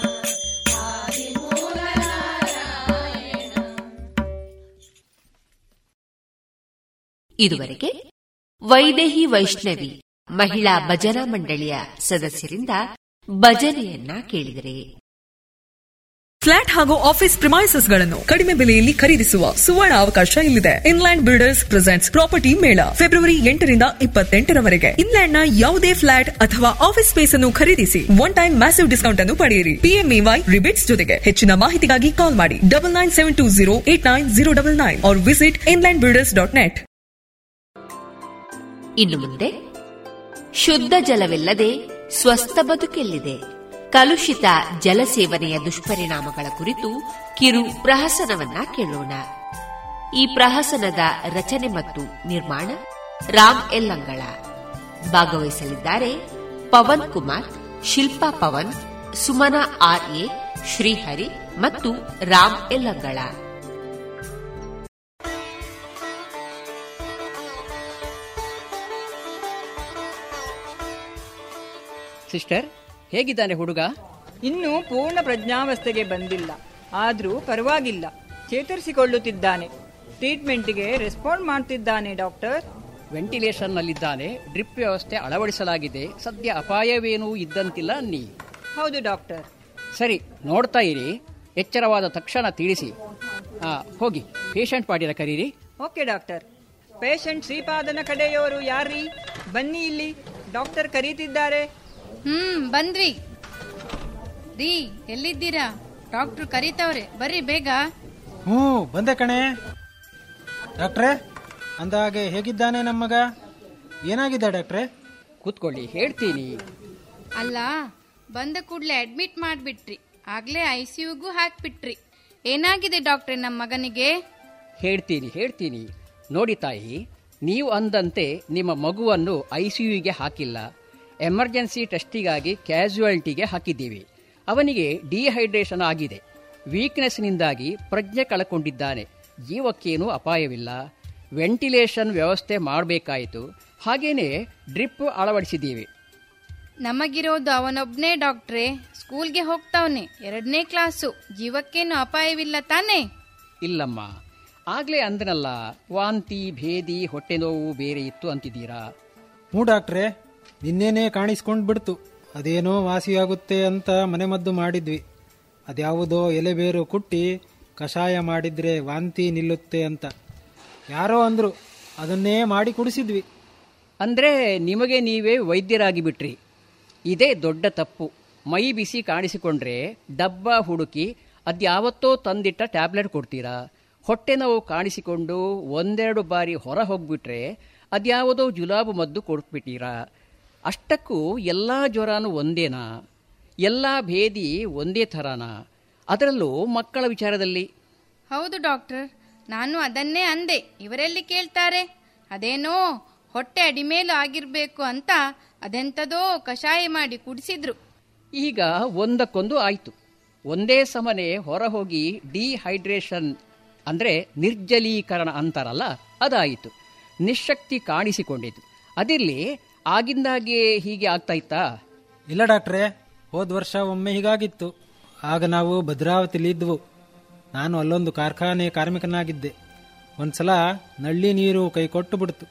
ಇದುವರೆಗೆ ವೈದೇಹಿ ವೈಷ್ಣವಿ ಮಹಿಳಾ ಭಜನಾ ಮಂಡಳಿಯ ಸದಸ್ಯರಿಂದ ಭಜನೆಯನ್ನ ಕೇಳಿದರೆ. ಫ್ಲಾಟ್ ಹಾಗೂ ಆಫೀಸ್ ಪ್ರೈಮೈಸಸ್ಗಳನ್ನು ಕಡಿಮೆ ಬೆಲೆಯಲ್ಲಿ ಖರೀದಿಸುವ ಸುವರ್ಣ ಅವಕಾಶ ಇಲ್ಲಿದೆ. ಇನ್ಲ್ಯಾಂಡ್ ಬಿಲ್ಡರ್ಸ್ ಪ್ರೆಸೆಂಟ್ಸ್ ಪ್ರಾಪರ್ಟಿ ಮೇಳ February 8ರಿಂದ 28ರವರೆಗೆ ಇನ್ಲ್ಯಾಂಡ್ನ ಯಾವುದೇ ಫ್ಲಾಟ್ ಅಥವಾ ಆಫೀಸ್ ಸ್ಪೇಸ್ ಅನ್ನು ಖರೀದಿಸಿ ಒನ್ ಟೈಮ್ ಮ್ಯಾಸಿವ್ ಡಿಸ್ಕೌಂಟ್ ಅನ್ನು ಪಡೆಯಿರಿ. PMAY ರಿಬೇಟ್ಸ್ ಜೊತೆಗೆ. ಹೆಚ್ಚಿನ ಮಾಹಿತಿಗಾಗಿ ಕಾಲ್ ಮಾಡಿ 9972089099 or visit inlandbuilders.net. ಇನ್ನು ಮುಂದೆ ಶುದ್ಧ ಜಲವಿಲ್ಲದೆ ಸ್ವಸ್ಥ ಬದುಕೆಲ್ಲಿದೆ, ಕಲುಷಿತ ಜಲಸೇವನೆಯ ದುಷ್ಪರಿಣಾಮಗಳ ಕುರಿತು ಕಿರು ಪ್ರಹಸನವನ್ನ ಕೇಳೋಣ. ಈ ಪ್ರಹಸನದ ರಚನೆ ಮತ್ತು ನಿರ್ಮಾಣ ರಾಮ್ ಎಲ್ಲಂಗಳ. ಭಾಗವಹಿಸಲಿದ್ದಾರೆ ಪವನ್ ಕುಮಾರ್, ಶಿಲ್ಪಾ ಪವನ್, ಸುಮನಾ RA, ಶ್ರೀಹರಿ ಮತ್ತು ರಾಮ್ ಎಲ್ಲಂಗಳ. ಸಿಸ್ಟರ್, ಹೇಗಿದ್ದಾನೆ ಹುಡುಗ? ಇನ್ನೂ ಪೂರ್ಣ ಪ್ರಜ್ಞಾವಸ್ಥೆಗೆ ಬಂದಿಲ್ಲ, ಆದ್ರೂ ಪರವಾಗಿಲ್ಲ, ಚೇತರಿಸಿಕೊಳ್ಳುತ್ತಿದ್ದಾನೆ. ಟ್ರೀಟ್ಮೆಂಟ್ಗೆ ರೆಸ್ಪಾಂಡ್ ಮಾಡ್ತಿದ್ದಾನೆ ಡಾಕ್ಟರ್. ವೆಂಟಿಲೇಷನ್ನಲ್ಲಿದ್ದಾನೆ, ಡ್ರಿಪ್ ವ್ಯವಸ್ಥೆ ಅಳವಡಿಸಲಾಗಿದೆ. ಸದ್ಯ ಅಪಾಯವೇನೂ ಇದ್ದಂತಿಲ್ಲ ಅನ್ನಿ. ಹೌದು ಡಾಕ್ಟರ್. ಸರಿ, ನೋಡ್ತಾ ಇರಿ, ಎಚ್ಚರವಾದ ತಕ್ಷಣ ತಿಳಿಸಿ. ಹೋಗಿ ಪೇಷಂಟ್ ಪಾಟೀಲ ಕರೀರಿ. Okay doctor. ಪೇಷಂಟ್ ಶ್ರೀಪಾದನ ಕಡೆಯವರು ಯಾರೀ? ಬನ್ನಿ ಇಲ್ಲಿ. ಡಾಕ್ಟರ್ ಕರೀತಿದ್ದಾರೆ. ಬಂದ್ವಿ ರೀ, ಎಲ್ಲಿದ್ದೀರಾ? ಡಾಕ್ಟರ್ ಕರೀತಾವ್ರೆ, ಬರ್ರಿ ಬೇಗ. ಬಂದೆ ಕಣೆ. ಡಾಕ್ಟ್ರೇ, ಅಂದಾಗೆ ಹೇಗಿದ್ದಾನೆ ನಮ್ಮಗ? ಏನಾಗಿದೆ ಡಾಕ್ಟ್ರೇ? ಕೂತ್ಕೊಳ್ಳಿ, ಹೇಳ್ತೀನಿ. ಅಲ್ಲ, ಬಂದ ಕೂಡಲೇ ಅಡ್ಮಿಟ್ ಮಾಡಿಬಿಟ್ರಿ, ಆಗ್ಲೇ ICUಗೂ ಹಾಕ್ಬಿಟ್ರಿ. ಏನಾಗಿದೆ ಡಾಕ್ಟ್ರೇ ನಮ್ಮ ಮಗನಿಗೆ? ಹೇಳ್ತೀನಿ. ನೋಡಿ ತಾಯಿ, ನೀವು ಅಂದಂತೆ ನಿಮ್ಮ ಮಗುವನ್ನು ICUಗೆ ಹಾಕಿಲ್ಲ, ಎಮರ್ಜೆನ್ಸಿ ಟೆಸ್ಟಿಗಾಗಿ ಕ್ಯಾಸುಯಾಲಿಟಿಗೆ ಹಾಕಿದ್ದೀವಿ. ಅವನಿಗೆ ಡಿಹೈಡ್ರೇಷನ್ ಆಗಿದೆ, ವೀಕ್ನೆಸ್ನಿಂದಾಗಿ ಪ್ರಜ್ಞೆ ಕಳಕೊಂಡಿದ್ದಾನೆ. ಜೀವಕ್ಕೇನೂ ಅಪಾಯವಿಲ್ಲ. ವೆಂಟಿಲೇಷನ್ ವ್ಯವಸ್ಥೆ ಮಾಡಬೇಕಾಯಿತು, ಹಾಗೇನೇ ಡ್ರಿಪ್ ಅಳವಡಿಸಿದ್ದೀವಿ. ನಮಗಿರೋದು ಅವನೊಬ್ಬನೇ ಡಾಕ್ಟ್ರೇ. ಸ್ಕೂಲ್ಗೆ ಹೋಗ್ತಾವನೆ, 2ನೇ ಕ್ಲಾಸು, ಜೀವಕ್ಕೇನು ಅಪಾಯವಿಲ್ಲ ತಾನೇ? ಇಲ್ಲಮ್ಮ, ಆಗ್ಲೇ ಅಂದನಲ್ಲ, ವಾಂತಿ ಭೇದಿ ಹೊಟ್ಟೆ ನೋವು ಬೇರೆ ಇತ್ತು ಅಂತಿದ್ದೀರಾ. ಹ್ಞೂ ಡಾಕ್ಟ್ರೇ, ನಿನ್ನೇನೆ ಕಾಣಿಸ್ಕೊಂಡು ಬಿಡ್ತು. ಅದೇನೋ ವಾಸಿಯಾಗುತ್ತೆ ಅಂತ ಮನೆಮದ್ದು ಮಾಡಿದ್ವಿ, ಅದ್ಯಾವುದೋ ಎಲೆಬೇರು ಕುಟ್ಟಿ ಕಷಾಯ ಮಾಡಿದರೆ ವಾಂತಿ ನಿಲ್ಲುತ್ತೆ ಅಂತ ಯಾರೋ ಅಂದರು, ಅದನ್ನೇ ಮಾಡಿ ಕುಡಿಸಿದ್ವಿ. ಅಂದರೆ ನಿಮಗೆ ನೀವೇ ವೈದ್ಯರಾಗಿ ಬಿಟ್ರಿ. ಇದೇ ದೊಡ್ಡ ತಪ್ಪು. ಮೈ ಬಿಸಿ ಕಾಣಿಸಿಕೊಂಡ್ರೆ ಡಬ್ಬ ಹುಡುಕಿ ಅದ್ಯಾವತ್ತೋ ತಂದಿಟ್ಟ ಟ್ಯಾಬ್ಲೆಟ್ ಕೊಡ್ತೀರಾ. ಹೊಟ್ಟೆ ನೋವು ಕಾಣಿಸಿಕೊಂಡು 1-2 ಬಾರಿ ಹೊರ ಹೋಗಿಬಿಟ್ರೆ ಅದ್ಯಾವುದೋ ಜುಲಾಬು ಮದ್ದು ಕೊಟ್ಬಿಟ್ಟಿರಾ. ಅಷ್ಟಕ್ಕೂ ಎಲ್ಲ ಜ್ವರನೂ ಒಂದೇನಾ? ಎಲ್ಲ ಭೇದಿ ಒಂದೇ ಥರನಾ? ಅದರಲ್ಲೂ ಮಕ್ಕಳ ವಿಚಾರದಲ್ಲಿ. ಹೌದು ಡಾಕ್ಟರ್, ನಾನು ಅದನ್ನೇ ಅಂದೆ. ಇವರೆಲ್ಲಿ ಕೇಳ್ತಾರೆ? ಅದೇನೋ ಹೊಟ್ಟೆ ಅಡಿಮೇಲು ಆಗಿರಬೇಕು ಅಂತ ಅದೆಂಥದೋ ಕಷಾಯ ಮಾಡಿ ಕುಡಿಸಿದ್ರು. ಈಗ ಒಂದಕ್ಕೊಂದು ಆಯಿತು. ಒಂದೇ ಸಮನೆ ಹೊರ ಹೋಗಿ ಡಿಹೈಡ್ರೇಷನ್ ಅಂದರೆ ನಿರ್ಜಲೀಕರಣ ಅಂತಾರಲ್ಲ, ಅದಾಯಿತು. ನಿಶಕ್ತಿ ಕಾಣಿಸಿಕೊಂಡಿತು. ಅದಿರಲಿ, ಆಗಿಂದಾಗೆ ಹೀಗೆ ಆಗ್ತಾ ಇತ್ತಾ? ಇಲ್ಲ ಡಾಕ್ಟ್ರೇ, ಹೋದ್ವರ್ಷ ಒಮ್ಮೆ ಹೀಗಾಗಿತ್ತು. ಆಗ ನಾವು ಭದ್ರಾವತಿಲಿದ್ವು. ನಾನು ಅಲ್ಲೊಂದು ಕಾರ್ಖಾನೆ ಕಾರ್ಮಿಕನಾಗಿದ್ದೆ. ಒಂದ್ಸಲ ನಲ್ಲಿ ನೀರು ಕೈ ಕೊಟ್ಟು ಬಿಡ್ತು.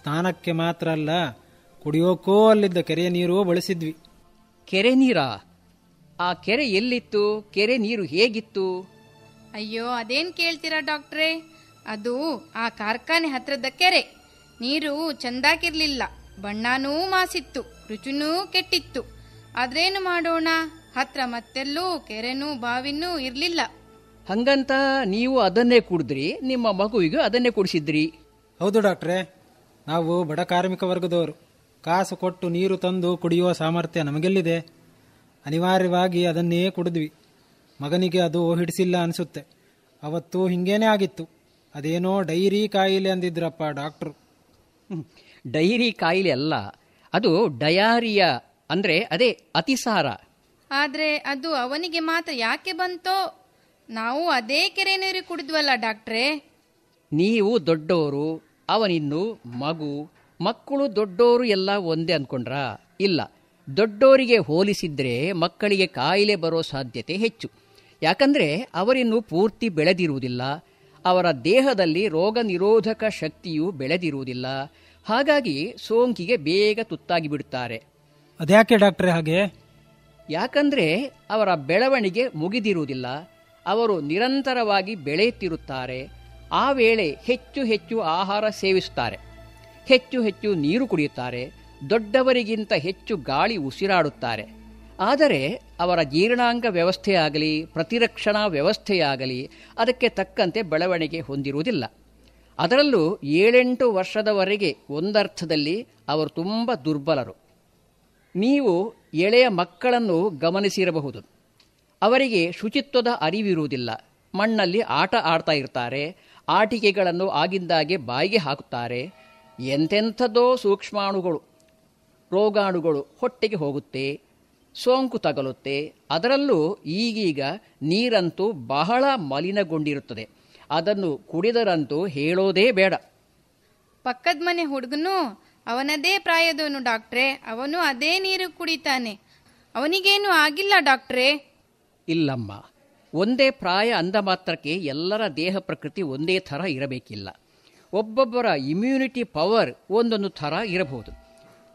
ಸ್ನಾನಕ್ಕೆ ಮಾತ್ರ ಅಲ್ಲ, ಕುಡಿಯೋಕ್ಕೂ ಅಲ್ಲಿದ್ದ ಕೆರೆಯ ನೀರು ಬಳಸಿದ್ವಿ. ಕೆರೆ ನೀರಾ? ಆ ಕೆರೆ ಎಲ್ಲಿತ್ತು? ಕೆರೆ ನೀರು ಹೇಗಿತ್ತು? ಅಯ್ಯೋ, ಅದೇನು ಕೇಳ್ತೀರಾ ಡಾಕ್ಟ್ರೇ, ಅದು ಆ ಕಾರ್ಖಾನೆ ಹತ್ರದ ಕೆರೆ. ನೀರು ಚೆಂದಾಗಿರ್ಲಿಲ್ಲ, ಬಣ್ಣನೂ ಮಾಸಿತ್ತು, ರುಚಿನೂ ಕೆಟ್ಟಿತ್ತು. ಆದ್ರೇನು ಮಾಡೋಣ, ಹತ್ರ ಮತ್ತೆಲ್ಲೂ ಕೆರೆನೂ ಬಾವಿನೂ ಇರಲಿಲ್ಲ. ಹಂಗಂತ ನೀವು ಅದನ್ನೇ ಕುಡಿದ್ರಿ, ನಿಮ್ಮ ಮಗುವಿಗೂ ಅದನ್ನೇ ಕುಡಿಸಿದ್ರಿ? ಹೌದು ಡಾಕ್ಟ್ರೇ, ನಾವು ಬಡ ಕಾರ್ಮಿಕ ವರ್ಗದವರು. ಕಾಸು ಕೊಟ್ಟು ನೀರು ತಂದು ಕುಡಿಯುವ ಸಾಮರ್ಥ್ಯ ನಮಗೆಲ್ಲಿದೆ? ಅನಿವಾರ್ಯವಾಗಿ ಅದನ್ನೇ ಕುಡಿದ್ವಿ. ಮಗನಿಗೆ ಅದು ಹಿಡಿಸಿಲ್ಲ ಅನಿಸುತ್ತೆ. ಅವತ್ತು ಹಿಂಗೇನೇ ಆಗಿತ್ತು. ಅದೇನೋ ಡೈರಿ ಕಾಯಿಲೆ ಅಂದಿದ್ರಪ್ಪ ಡಾಕ್ಟ್ರು. ಡೈರಿ ಕಾಯಿಲೆ ಅಲ್ಲ, ಅದು ಡಯಾರಿಯಾ, ಅಂದರೆ ಅದೇ ಅತಿಸಾರ. ಆದರೆ ಅದು ಅವನಿಗೆ ಮಾತ್ರ ಯಾಕೆ ಬಂತೋ? ನಾವು ಅದೇ ಕೆರೆ ನೀರು ಕುಡಿದ್ವಲ್ಲ ಡಾಕ್ಟ್ರೇ. ನೀವು ದೊಡ್ಡವರು, ಅವನಿನ್ನು ಮಗು. ಮಕ್ಕಳು ದೊಡ್ಡೋರು ಎಲ್ಲ ಒಂದೇ ಅಂದ್ಕೊಂಡ್ರಾ? ಇಲ್ಲ, ದೊಡ್ಡೋರಿಗೆ ಹೋಲಿಸಿದರೆ ಮಕ್ಕಳಿಗೆ ಕಾಯಿಲೆ ಬರೋ ಸಾಧ್ಯತೆ ಹೆಚ್ಚು. ಯಾಕಂದರೆ ಅವರಿನ್ನು ಪೂರ್ತಿ ಬೆಳೆದಿರುವುದಿಲ್ಲ, ಅವರ ದೇಹದಲ್ಲಿ ರೋಗ ನಿರೋಧಕ ಶಕ್ತಿಯು ಬೆಳೆದಿರುವುದಿಲ್ಲ. ಹಾಗಾಗಿ ಸೋಂಕಿಗೆ ಬೇಗ ತುತ್ತಾಗಿ ಬಿಡುತ್ತಾರೆ. ಅದ್ಯಾಕೆ ಡಾಕ್ಟ್ರೇ ಹಾಗೆ? ಯಾಕಂದರೆ ಅವರ ಬೆಳವಣಿಗೆ ಮುಗಿದಿರುವುದಿಲ್ಲ, ಅವರು ನಿರಂತರವಾಗಿ ಬೆಳೆಯುತ್ತಿರುತ್ತಾರೆ. ಆ ವೇಳೆ ಹೆಚ್ಚು ಹೆಚ್ಚು ಆಹಾರ ಸೇವಿಸುತ್ತಾರೆ, ಹೆಚ್ಚು ಹೆಚ್ಚು ನೀರು ಕುಡಿಯುತ್ತಾರೆ, ದೊಡ್ಡವರಿಗಿಂತ ಹೆಚ್ಚು ಗಾಳಿ ಉಸಿರಾಡುತ್ತಾರೆ. ಆದರೆ ಅವರ ಜೀರ್ಣಾಂಗ ವ್ಯವಸ್ಥೆಯಾಗಲಿ ಪ್ರತಿರಕ್ಷಣಾ ವ್ಯವಸ್ಥೆಯಾಗಲಿ ಅದಕ್ಕೆ ತಕ್ಕಂತೆ ಬೆಳವಣಿಗೆ ಹೊಂದಿರುವುದಿಲ್ಲ. ಅದರಲ್ಲೂ 7-8 ವರ್ಷದವರೆಗೆ ಒಂದರ್ಥದಲ್ಲಿ ಅವರು ತುಂಬ ದುರ್ಬಲರು. ನೀವು ಎಳೆಯ ಮಕ್ಕಳನ್ನು ಗಮನಿಸಿರಬಹುದು. ಅವರಿಗೆ ಶುಚಿತ್ವದ ಅರಿವಿರುವುದಿಲ್ಲ, ಮಣ್ಣಲ್ಲಿ ಆಟ ಆಡ್ತಾ ಇರ್ತಾರೆ, ಆಟಿಕೆಗಳನ್ನು ಆಗಿಂದಾಗೆ ಬಾಯಿಗೆ ಹಾಕುತ್ತಾರೆ. ಎಂತೆಂಥದೋ ಸೂಕ್ಷ್ಮಾಣುಗಳು, ರೋಗಾಣುಗಳು ಹೊಟ್ಟೆಗೆ ಹೋಗುತ್ತೆ, ಸೋಂಕು ತಗಲುತ್ತೆ. ಅದರಲ್ಲೂ ಈಗೀಗ ನೀರಂತೂ ಬಹಳ ಮಲಿನಗೊಂಡಿರುತ್ತದೆ, ಅದನ್ನು ಕುಡಿದರಂತೂ ಹೇಳೋದೇ ಬೇಡ. ಪಕ್ಕದ ಮನೆ ಹುಡುಗನು ಅವನದೇ ಪ್ರಾಯದವನು ಡಾಕ್ಟ್ರೇ, ಅವನು ಅದೇ ನೀರು ಕುಡಿತಾನೆ, ಅವನಿಗೇನು ಆಗಿಲ್ಲ ಡಾಕ್ಟ್ರೇ. ಇಲ್ಲಮ್ಮ, ಒಂದೇ ಪ್ರಾಯ ಅಂದ ಮಾತ್ರಕ್ಕೆ ಎಲ್ಲರ ದೇಹ ಪ್ರಕೃತಿ ಒಂದೇ ಥರ ಇರಬೇಕಿಲ್ಲ. ಒಬ್ಬೊಬ್ಬರ ಇಮ್ಯುನಿಟಿ ಪವರ್ ಒಂದೊಂದು ಥರ ಇರಬಹುದು.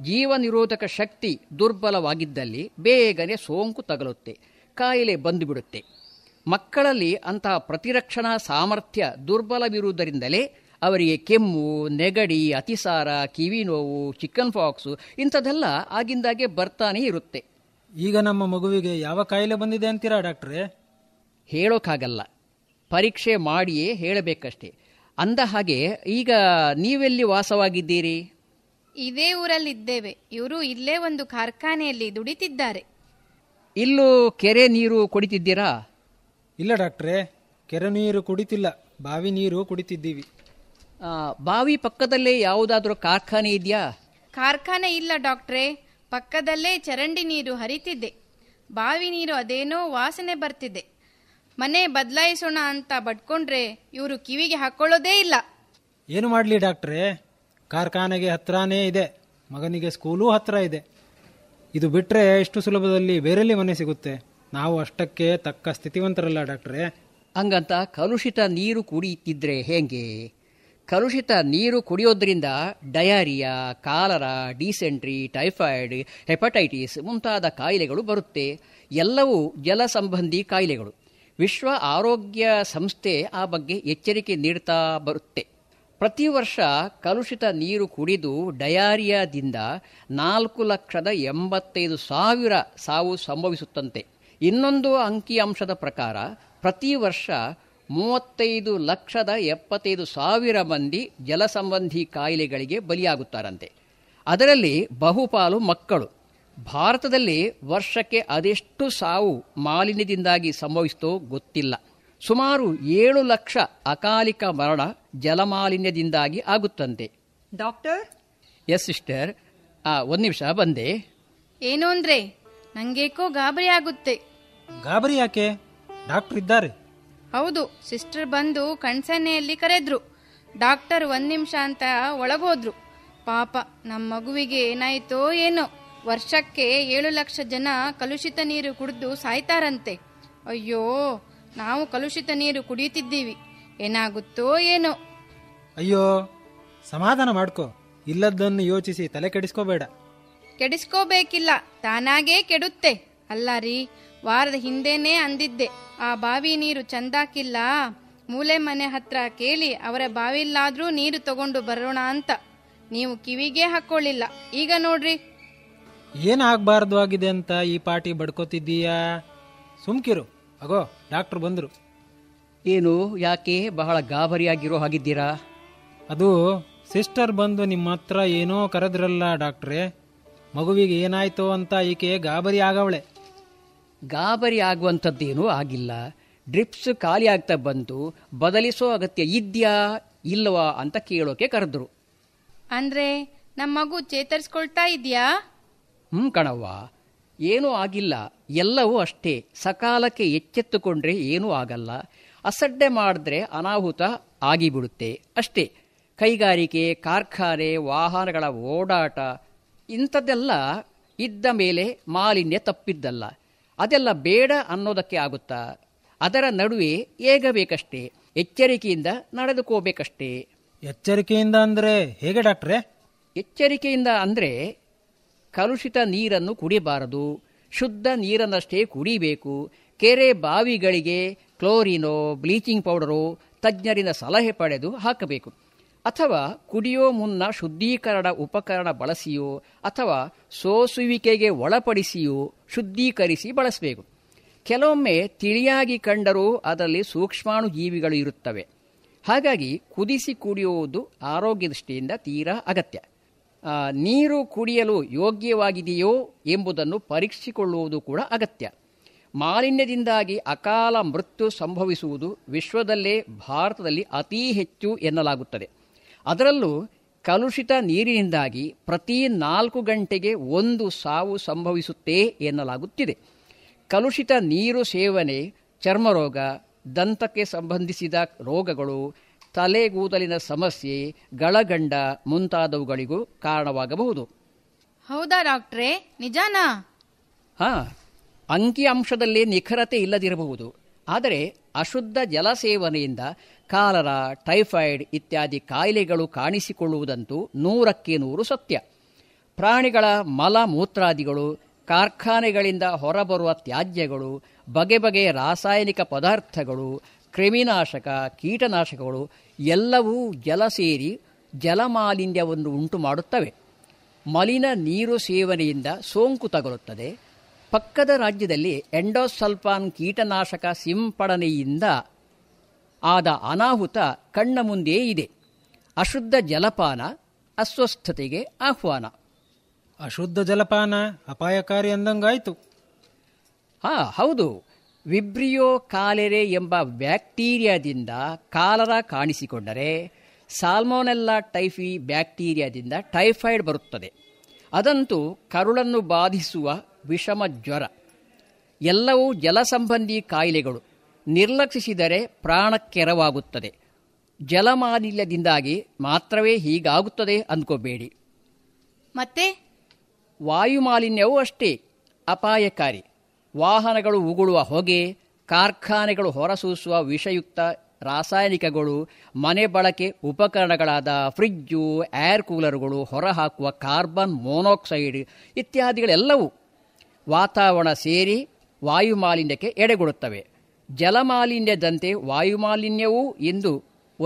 ಜೀವ ನಿರೋಧಕ ಶಕ್ತಿ ದುರ್ಬಲವಾಗಿದ್ದಲ್ಲಿ ಬೇಗನೆ ಸೋಂಕು ತಗಲುತ್ತೆ, ಕಾಯಿಲೆ ಬಂದುಬಿಡುತ್ತೆ. ಮಕ್ಕಳಲ್ಲಿ ಅಂತಹ ಪ್ರತಿರಕ್ಷಣಾ ಸಾಮರ್ಥ್ಯ ದುರ್ಬಲವಿರುವುದರಿಂದಲೇ ಅವರಿಗೆ ಕೆಮ್ಮು, ನೆಗಡಿ, ಅತಿಸಾರ, ಕಿವಿ ನೋವು, ಚಿಕನ್ ಪಾಕ್ಸು ಇಂಥದ್ದೆಲ್ಲ ಆಗಿಂದಾಗೆ ಬರ್ತಾನೆ ಇರುತ್ತೆ. ಈಗ ನಮ್ಮ ಮಗುವಿಗೆ ಯಾವ ಕಾಯಿಲೆ ಬಂದಿದೆ ಅಂತೀರಾ ಡಾಕ್ಟ್ರೇ? ಹೇಳೋಕ್ಕಾಗಲ್ಲ, ಪರೀಕ್ಷೆ ಮಾಡಿಯೇ ಹೇಳಬೇಕಷ್ಟೇ. ಅಂದ ಹಾಗೆ ಈಗ ನೀವೆಲ್ಲಿ ವಾಸವಾಗಿದ್ದೀರಿ? ಇದೇ ಊರಲ್ಲಿದ್ದೇವೆ. ಇವರು ಇಲ್ಲೇ ಒಂದು ಕಾರ್ಖಾನೆಯಲ್ಲಿ ದುಡಿತಿದ್ದಾರೆ. ಇಲ್ಲೂ ಕೆರೆ ನೀರು ಕುಡಿತಿದ್ದೀರಾ? ಇಲ್ಲ ಡಾಕ್ಟ್ರೇ, ಕೆರೆ ನೀರು ಕುಡಿತಿಲ್ಲ, ಬಾವಿ ನೀರು ಕುಡಿತಿದ್ದೀವಿ. ಬಾವಿ ಪಕ್ಕದಲ್ಲೇ ಯಾವುದಾದ್ರೂ ಕಾರ್ಖಾನೆ ಇದೆಯಾ? ಕಾರ್ಖಾನೆ ಇಲ್ಲ ಡಾಕ್ಟ್ರೇ, ಪಕ್ಕದಲ್ಲೇ ಚರಂಡಿ ನೀರು ಹರಿತಿದೆ. ಬಾವಿ ನೀರು ಅದೇನೋ ವಾಸನೆ ಬರ್ತಿದೆ. ಮನೆ ಬದಲಾಯಿಸೋಣ ಅಂತ ಬಡ್ಕೊಂಡ್ರೆ ಇವರು ಕಿವಿಗೆ ಹಾಕೊಳ್ಳೋದೇ ಇಲ್ಲ. ಏನು ಮಾಡಲಿ ಡಾಕ್ಟ್ರೇ, ಕಾರ್ಖಾನೆಗೆ ಹತ್ರನೇ ಇದೆ, ಮಗನಿಗೆ ಸ್ಕೂಲೂ ಹತ್ತಿರ ಇದೆ. ಇದು ಬಿಟ್ಟರೆ ಎಷ್ಟು ಸುಲಭದಲ್ಲಿ ಬೇರೆಲ್ಲಿ ಮನೆ ಸಿಗುತ್ತೆ? ನಾವು ಅಷ್ಟಕ್ಕೆ ತಕ್ಕ ಸ್ಥಿತಿವಂತರಲ್ಲ ಡಾಕ್ಟ್ರೇ. ಹಂಗಂತ ಕಲುಷಿತ ನೀರು ಕುಡಿಯುತ್ತಿದ್ರೆ ಹೇಗೆ? ಕಲುಷಿತ ನೀರು ಕುಡಿಯೋದ್ರಿಂದ diarrhoea, cholera, dysentery, typhoid, hepatitis ಮುಂತಾದ ಕಾಯಿಲೆಗಳು ಬರುತ್ತೆ. ಎಲ್ಲವೂ ಜಲ ಸಂಬಂಧಿ ಕಾಯಿಲೆಗಳು. ವಿಶ್ವ ಆರೋಗ್ಯ ಸಂಸ್ಥೆ ಆ ಬಗ್ಗೆ ಎಚ್ಚರಿಕೆ ನೀಡ್ತಾ ಬರುತ್ತೆ. ಪ್ರತಿ ವರ್ಷ ಕಲುಷಿತ ನೀರು ಕುಡಿದು ಡಯಾರಿಯಾದಿಂದ 4,85,000 ಸಾವು ಸಂಭವಿಸುತ್ತಂತೆ. ಇನ್ನೊಂದು ಅಂಕಿಅಂಶದ ಪ್ರಕಾರ ಪ್ರತಿ ವರ್ಷ 35,75,000 ಮಂದಿ ಜಲ ಸಂಬಂಧಿ ಕಾಯಿಲೆಗಳಿಗೆ ಬಲಿಯಾಗುತ್ತಾರಂತೆ. ಅದರಲ್ಲಿ ಬಹುಪಾಲು ಮಕ್ಕಳು. ಭಾರತದಲ್ಲಿ ವರ್ಷಕ್ಕೆ ಅದೆಷ್ಟು ಸಾವು ಮಾಲಿನ್ಯದಿಂದಾಗಿ ಸಂಭವಿಸ್ತೋ ಗೊತ್ತಿಲ್ಲ. ಸುಮಾರು 7 ಲಕ್ಷ ಅಕಾಲಿಕ ಮರಣ ಜಲಮಾಲಿನ್ಯದಿಂದಾಗಿ ಆಗುತ್ತಂತೆ. ಡಾಕ್ಟರ್? ಎಸ್ ಸಿಸ್ಟರ್, ಒಂದು ನಿಮಿಷ ಬಂದೆ. ಏನು ಅಂದ್ರೆ ನಂಗೇಕೋ ಗಾಬರಿ ಆಗುತ್ತೆ. ಗಾಬರಿ ಯಾಕೆ? ಡಾಕ್ಟರ್ ಇದ್ದಾರೆ. ಹೌದು, ಸಿಸ್ಟರ್ ಬಂದು ಕಣ್ಸನ್ನೆಯಲ್ಲಿ ಕರೆದ್ರು. ಡಾಕ್ಟರ್ 1 ನಿಮಿಷ ಅಂತ ಒಳಗೋದ್ರು. ಪಾಪ, ನಮ್ಮ ಮಗುವಿಗೆ ಏನಾಯ್ತೋ ಏನೋ. ವರ್ಷಕ್ಕೆ 7 ಲಕ್ಷ ಜನ ಕಲುಷಿತ ನೀರು ಕುಡಿದು ಸಾಯ್ತಾರಂತೆ. ಅಯ್ಯೋ, ನಾವು ಕಲುಷಿತ ನೀರು ಕುಡಿಯುತ್ತಿದ್ದೀವಿ, ಏನಾಗುತ್ತೋ ಏನೋ. ಅಯ್ಯೋ, ಸಮಾಧಾನ ಮಾಡ್ಕೋ, ಇಲ್ಲದನ್ನು ಯೋಚಿಸಿ ತಲೆ ಕೆಡಿಸ್ಕೋಬೇಡ. ಕೆಡಿಸ್ಕೋಬೇಕಿಲ್ಲ, ತಾನಾಗೇ ಕೆಡುತ್ತೆ. ಅಲ್ಲ ರೀ, ವಾರದ ಹಿಂದೆನೇ ಅಂದಿದ್ದೆ, ಆ ಬಾವಿ ನೀರು ಚಂದಾಕಿಲ್ಲ, ಮೂಲೆ ಮನೆ ಹತ್ರ ಕೇಳಿ ಅವರ ಬಾವಿಲ್ಲಾದ್ರೂ ನೀರು ತಗೊಂಡು ಬರೋಣ ಅಂತ. ನೀವು ಕಿವಿಗೆ ಹಾಕೊಳ್ಳಿಲ್ಲ, ಈಗ ನೋಡ್ರಿ. ಏನಾಗಬಾರ್ದು ಆಗಿದೆ ಅಂತ ಈ ಪಾಟಿ ಬಡ್ಕೋತಿದ್ದೀಯಾ? ಸುಮ್ಕಿರು. ಅಗೋ, ಡಾಕ್ಟ್ರು ಬಂದರು. ಏನು, ಯಾಕೆ ಬಹಳ ಗಾಬರಿಯಾಗಿರೋ ಹಾಗಿದ್ದೀರಾ? ಅದು ಸಿಸ್ಟರ್ ಬಂದು ನಿಮ್ಮ ಹತ್ರ ಏನೋ ಕರೆದ್ರಲ್ಲ ಡಾಕ್ಟ್ರೇ, ಮಗುವಿಗೆ ಏನಾಯ್ತು ಅಂತ ಈಕೆ ಗಾಬರಿ ಆಗವಳೆ. ಗಾಬರಿ ಆಗುವಂಥದ್ದೇನೂ ಆಗಿಲ್ಲ. ಡ್ರಿಪ್ಸ್ ಖಾಲಿ ಆಗ್ತಾ ಬಂತು, ಬದಲಿಸೋ ಅಗತ್ಯ ಇದೆಯಾ ಇಲ್ಲವಾ ಅಂತ ಕೇಳೋಕೆ ಕರೆದ್ರು. ಅಂದರೆ ನಮ್ಮ ಮಗು ಚೇತರಿಸ್ಕೊಳ್ತಾ ಇದೆಯಾ? ಹ್ಞೂ ಕಣವ್ವ, ಏನೂ ಆಗಿಲ್ಲ. ಎಲ್ಲವೂ ಅಷ್ಟೇ, ಸಕಾಲಕ್ಕೆ ಎಚ್ಚೆತ್ತುಕೊಂಡ್ರೆ ಏನೂ ಆಗಲ್ಲ. ಅಸಡ್ಡೆ ಮಾಡಿದ್ರೆ ಅನಾಹುತ ಆಗಿಬಿಡುತ್ತೆ ಅಷ್ಟೇ. ಕೈಗಾರಿಕೆ, ಕಾರ್ಖಾನೆ, ವಾಹನಗಳ ಓಡಾಟ ಇಂಥದ್ದೆಲ್ಲ ಇದ್ದ ಮೇಲೆ ಮಾಲಿನ್ಯ ತಪ್ಪಿದ್ದಲ್ಲ. ಅದೆಲ್ಲ ಬೇಡ ಅನ್ನೋದಕ್ಕೆ ಆಗುತ್ತಾ? ಅದರ ನಡುವೆ ಏಗಬೇಕಷ್ಟೇ, ಎಚ್ಚರಿಕೆಯಿಂದ ನಡೆದುಕೋಬೇಕಷ್ಟೇ. ಎಚ್ಚರಿಕೆಯಿಂದ ಅಂದರೆ ಹೇಗೆ ಡಾಕ್ಟ್ರೇ? ಎಚ್ಚರಿಕೆಯಿಂದ ಅಂದರೆ ಕಲುಷಿತ ನೀರನ್ನು ಕುಡಿಬಾರದು, ಶುದ್ಧ ನೀರನ್ನಷ್ಟೇ ಕುಡಿಬೇಕು. ಕೆರೆ ಬಾವಿಗಳಿಗೆ ಕ್ಲೋರಿನೋ, ಬ್ಲೀಚಿಂಗ್ ಪೌಡರೋ ತಜ್ಞರಿಂದ ಸಲಹೆ ಪಡೆದು ಹಾಕಬೇಕು. ಅಥವಾ ಕುಡಿಯೋ ಮುನ್ನ ಶುದ್ಧೀಕರಣ ಉಪಕರಣ ಬಳಸಿಯೋ ಅಥವಾ ಸೋಸುವಿಕೆಗೆ ಒಳಪಡಿಸಿಯೋ ಶುದ್ಧೀಕರಿಸಿ ಬಳಸಬೇಕು. ಕೆಲವೊಮ್ಮೆ ತಿಳಿಯಾಗಿ ಕಂಡರೂ ಅದರಲ್ಲಿ ಸೂಕ್ಷ್ಮಾಣು ಜೀವಿಗಳು ಇರುತ್ತವೆ. ಹಾಗಾಗಿ ಕುದಿಸಿ ಕುಡಿಯುವುದು ಆರೋಗ್ಯ ದೃಷ್ಟಿಯಿಂದ ತೀರಾ ಅಗತ್ಯ. ನೀರು ಕುಡಿಯಲು ಯೋಗ್ಯವಾಗಿದೆಯೋ ಎಂಬುದನ್ನು ಪರೀಕ್ಷಿಸಿಕೊಳ್ಳುವುದು ಕೂಡ ಅಗತ್ಯ. ಮಾಲಿನ್ಯದಿಂದಾಗಿ ಅಕಾಲ ಮೃತ್ಯು ಸಂಭವಿಸುವುದು ವಿಶ್ವದಲ್ಲೇ ಭಾರತದಲ್ಲಿ ಅತೀ ಹೆಚ್ಚು ಎನ್ನಲಾಗುತ್ತದೆ. ಅದರಲ್ಲೂ ಕಲುಷಿತ ನೀರಿನಿಂದಾಗಿ ಪ್ರತಿ 4 ಗಂಟೆಗೆ 1 ಸಾವು ಸಂಭವಿಸುತ್ತೆ ಎನ್ನಲಾಗುತ್ತಿದೆ. ಕಲುಷಿತ ನೀರು ಸೇವನೆ ಚರ್ಮರೋಗ, ದಂತಕ್ಕೆ ಸಂಬಂಧಿಸಿದ ರೋಗಗಳು, ತಲೆಗೂದಲಿನ ಸಮಸ್ಯೆ, ಗಳಗಂಡ ಮುಂತಾದವುಗಳಿಗೂ ಕಾರಣವಾಗಬಹುದು. ಹೌದಾ ಡಾಕ್ಟ್ರೇ, ನಿಜಾನಾ? ಹಾಂ, ಅಂಕಿಅಂಶದಲ್ಲಿ ನಿಖರತೆ ಇಲ್ಲದಿರಬಹುದು, ಆದರೆ ಅಶುದ್ಧ ಜಲ ಸೇವನೆಯಿಂದ ಕಾಲರಾ, ಟೈಫಾಯ್ಡ್ ಇತ್ಯಾದಿ ಕಾಯಿಲೆಗಳು ಕಾಣಿಸಿಕೊಳ್ಳುವುದಂತೂ 100% ಸತ್ಯ. ಪ್ರಾಣಿಗಳ ಮಲ ಮೂತ್ರಾದಿಗಳು, ಕಾರ್ಖಾನೆಗಳಿಂದ ಹೊರಬರುವ ತ್ಯಾಜ್ಯಗಳು, ಬಗೆ ಬಗೆಯ ರಾಸಾಯನಿಕ ಪದಾರ್ಥಗಳು, ಕ್ರಿಮಿನಾಶಕ, ಕೀಟನಾಶಕಗಳು ಎಲ್ಲವೂ ಜಲ ಸೇರಿ ಜಲಮಾಲಿನ್ಯವನ್ನು ಉಂಟು ಮಾಡುತ್ತವೆ. ಮಲಿನ ನೀರು ಸೇವನೆಯಿಂದ ಸೋಂಕು ತಗುಲುತ್ತದೆ. ಪಕ್ಕದ ರಾಜ್ಯದಲ್ಲಿ ಎಂಡೋಸಲ್ಫಾನ್ ಕೀಟನಾಶಕ ಸಿಂಪಡಣೆಯಿಂದ ಆದ ಅನಾಹುತ ಕಣ್ಣ ಮುಂದೆ ಇದೆ. ಅಶುದ್ಧ ಜಲಪಾನ ಅಸ್ವಸ್ಥತೆಗೆ ಆಹ್ವಾನ. ಅಶುದ್ಧ ಜಲಪಾನ ಅಪಾಯಕಾರಿ ಅಂದಂಗಾಯಿತು. ಹೌದು, ವಿಬ್ರಿಯೋ ಕಾಲೆರೆ ಎಂಬ ಬ್ಯಾಕ್ಟೀರಿಯಾದಿಂದ ಕಾಲರ ಕಾಣಿಸಿಕೊಂಡರೆ ಸಾಲ್ಮೊನೆಲ್ಲಾ ಟೈಫಿ ಬ್ಯಾಕ್ಟೀರಿಯಾದಿಂದ ಟೈಫಾಯ್ಡ್ ಬರುತ್ತದೆ. ಅದಂತೂ ಕರುಳನ್ನು ಬಾಧಿಸುವ ವಿಷಮ ಜ್ವರ. ಎಲ್ಲವೂ ಜಲಸಂಬಂಧಿ ಕಾಯಿಲೆಗಳು. ನಿರ್ಲಕ್ಷಿಸಿದರೆ ಪ್ರಾಣಕ್ಕೆರವಾಗುತ್ತದೆ. ಜಲಮಾಲಿನ್ಯದಿಂದಾಗಿ ಮಾತ್ರವೇ ಹೀಗಾಗುತ್ತದೆ ಅಂದ್ಕೋಬೇಡಿ. ಮತ್ತೆ ವಾಯುಮಾಲಿನ್ಯವೂ ಅಷ್ಟೇ ಅಪಾಯಕಾರಿ. ವಾಹನಗಳು ಉಗುಳುವ ಹೊಗೆ, ಕಾರ್ಖಾನೆಗಳು ಹೊರಸೂಸುವ ವಿಷಯುಕ್ತ ರಾಸಾಯನಿಕಗಳು, ಮನೆ ಬಳಕೆ ಉಪಕರಣಗಳಾದ ಫ್ರಿಜ್ಜು, ಏರ್ ಕೂಲರುಗಳು ಹೊರಹಾಕುವ ಕಾರ್ಬನ್ ಮೊನಾಕ್ಸೈಡ್ ಇತ್ಯಾದಿಗಳೆಲ್ಲವೂ ವಾತಾವರಣ ಸೇರಿ ವಾಯುಮಾಲಿನ್ಯಕ್ಕೆ ಎಡೆಗೊಡುತ್ತವೆ. ಜಲಮಾಲಿನ್ಯದಂತೆ ವಾಯುಮಾಲಿನ್ಯವೂ ಇಂದು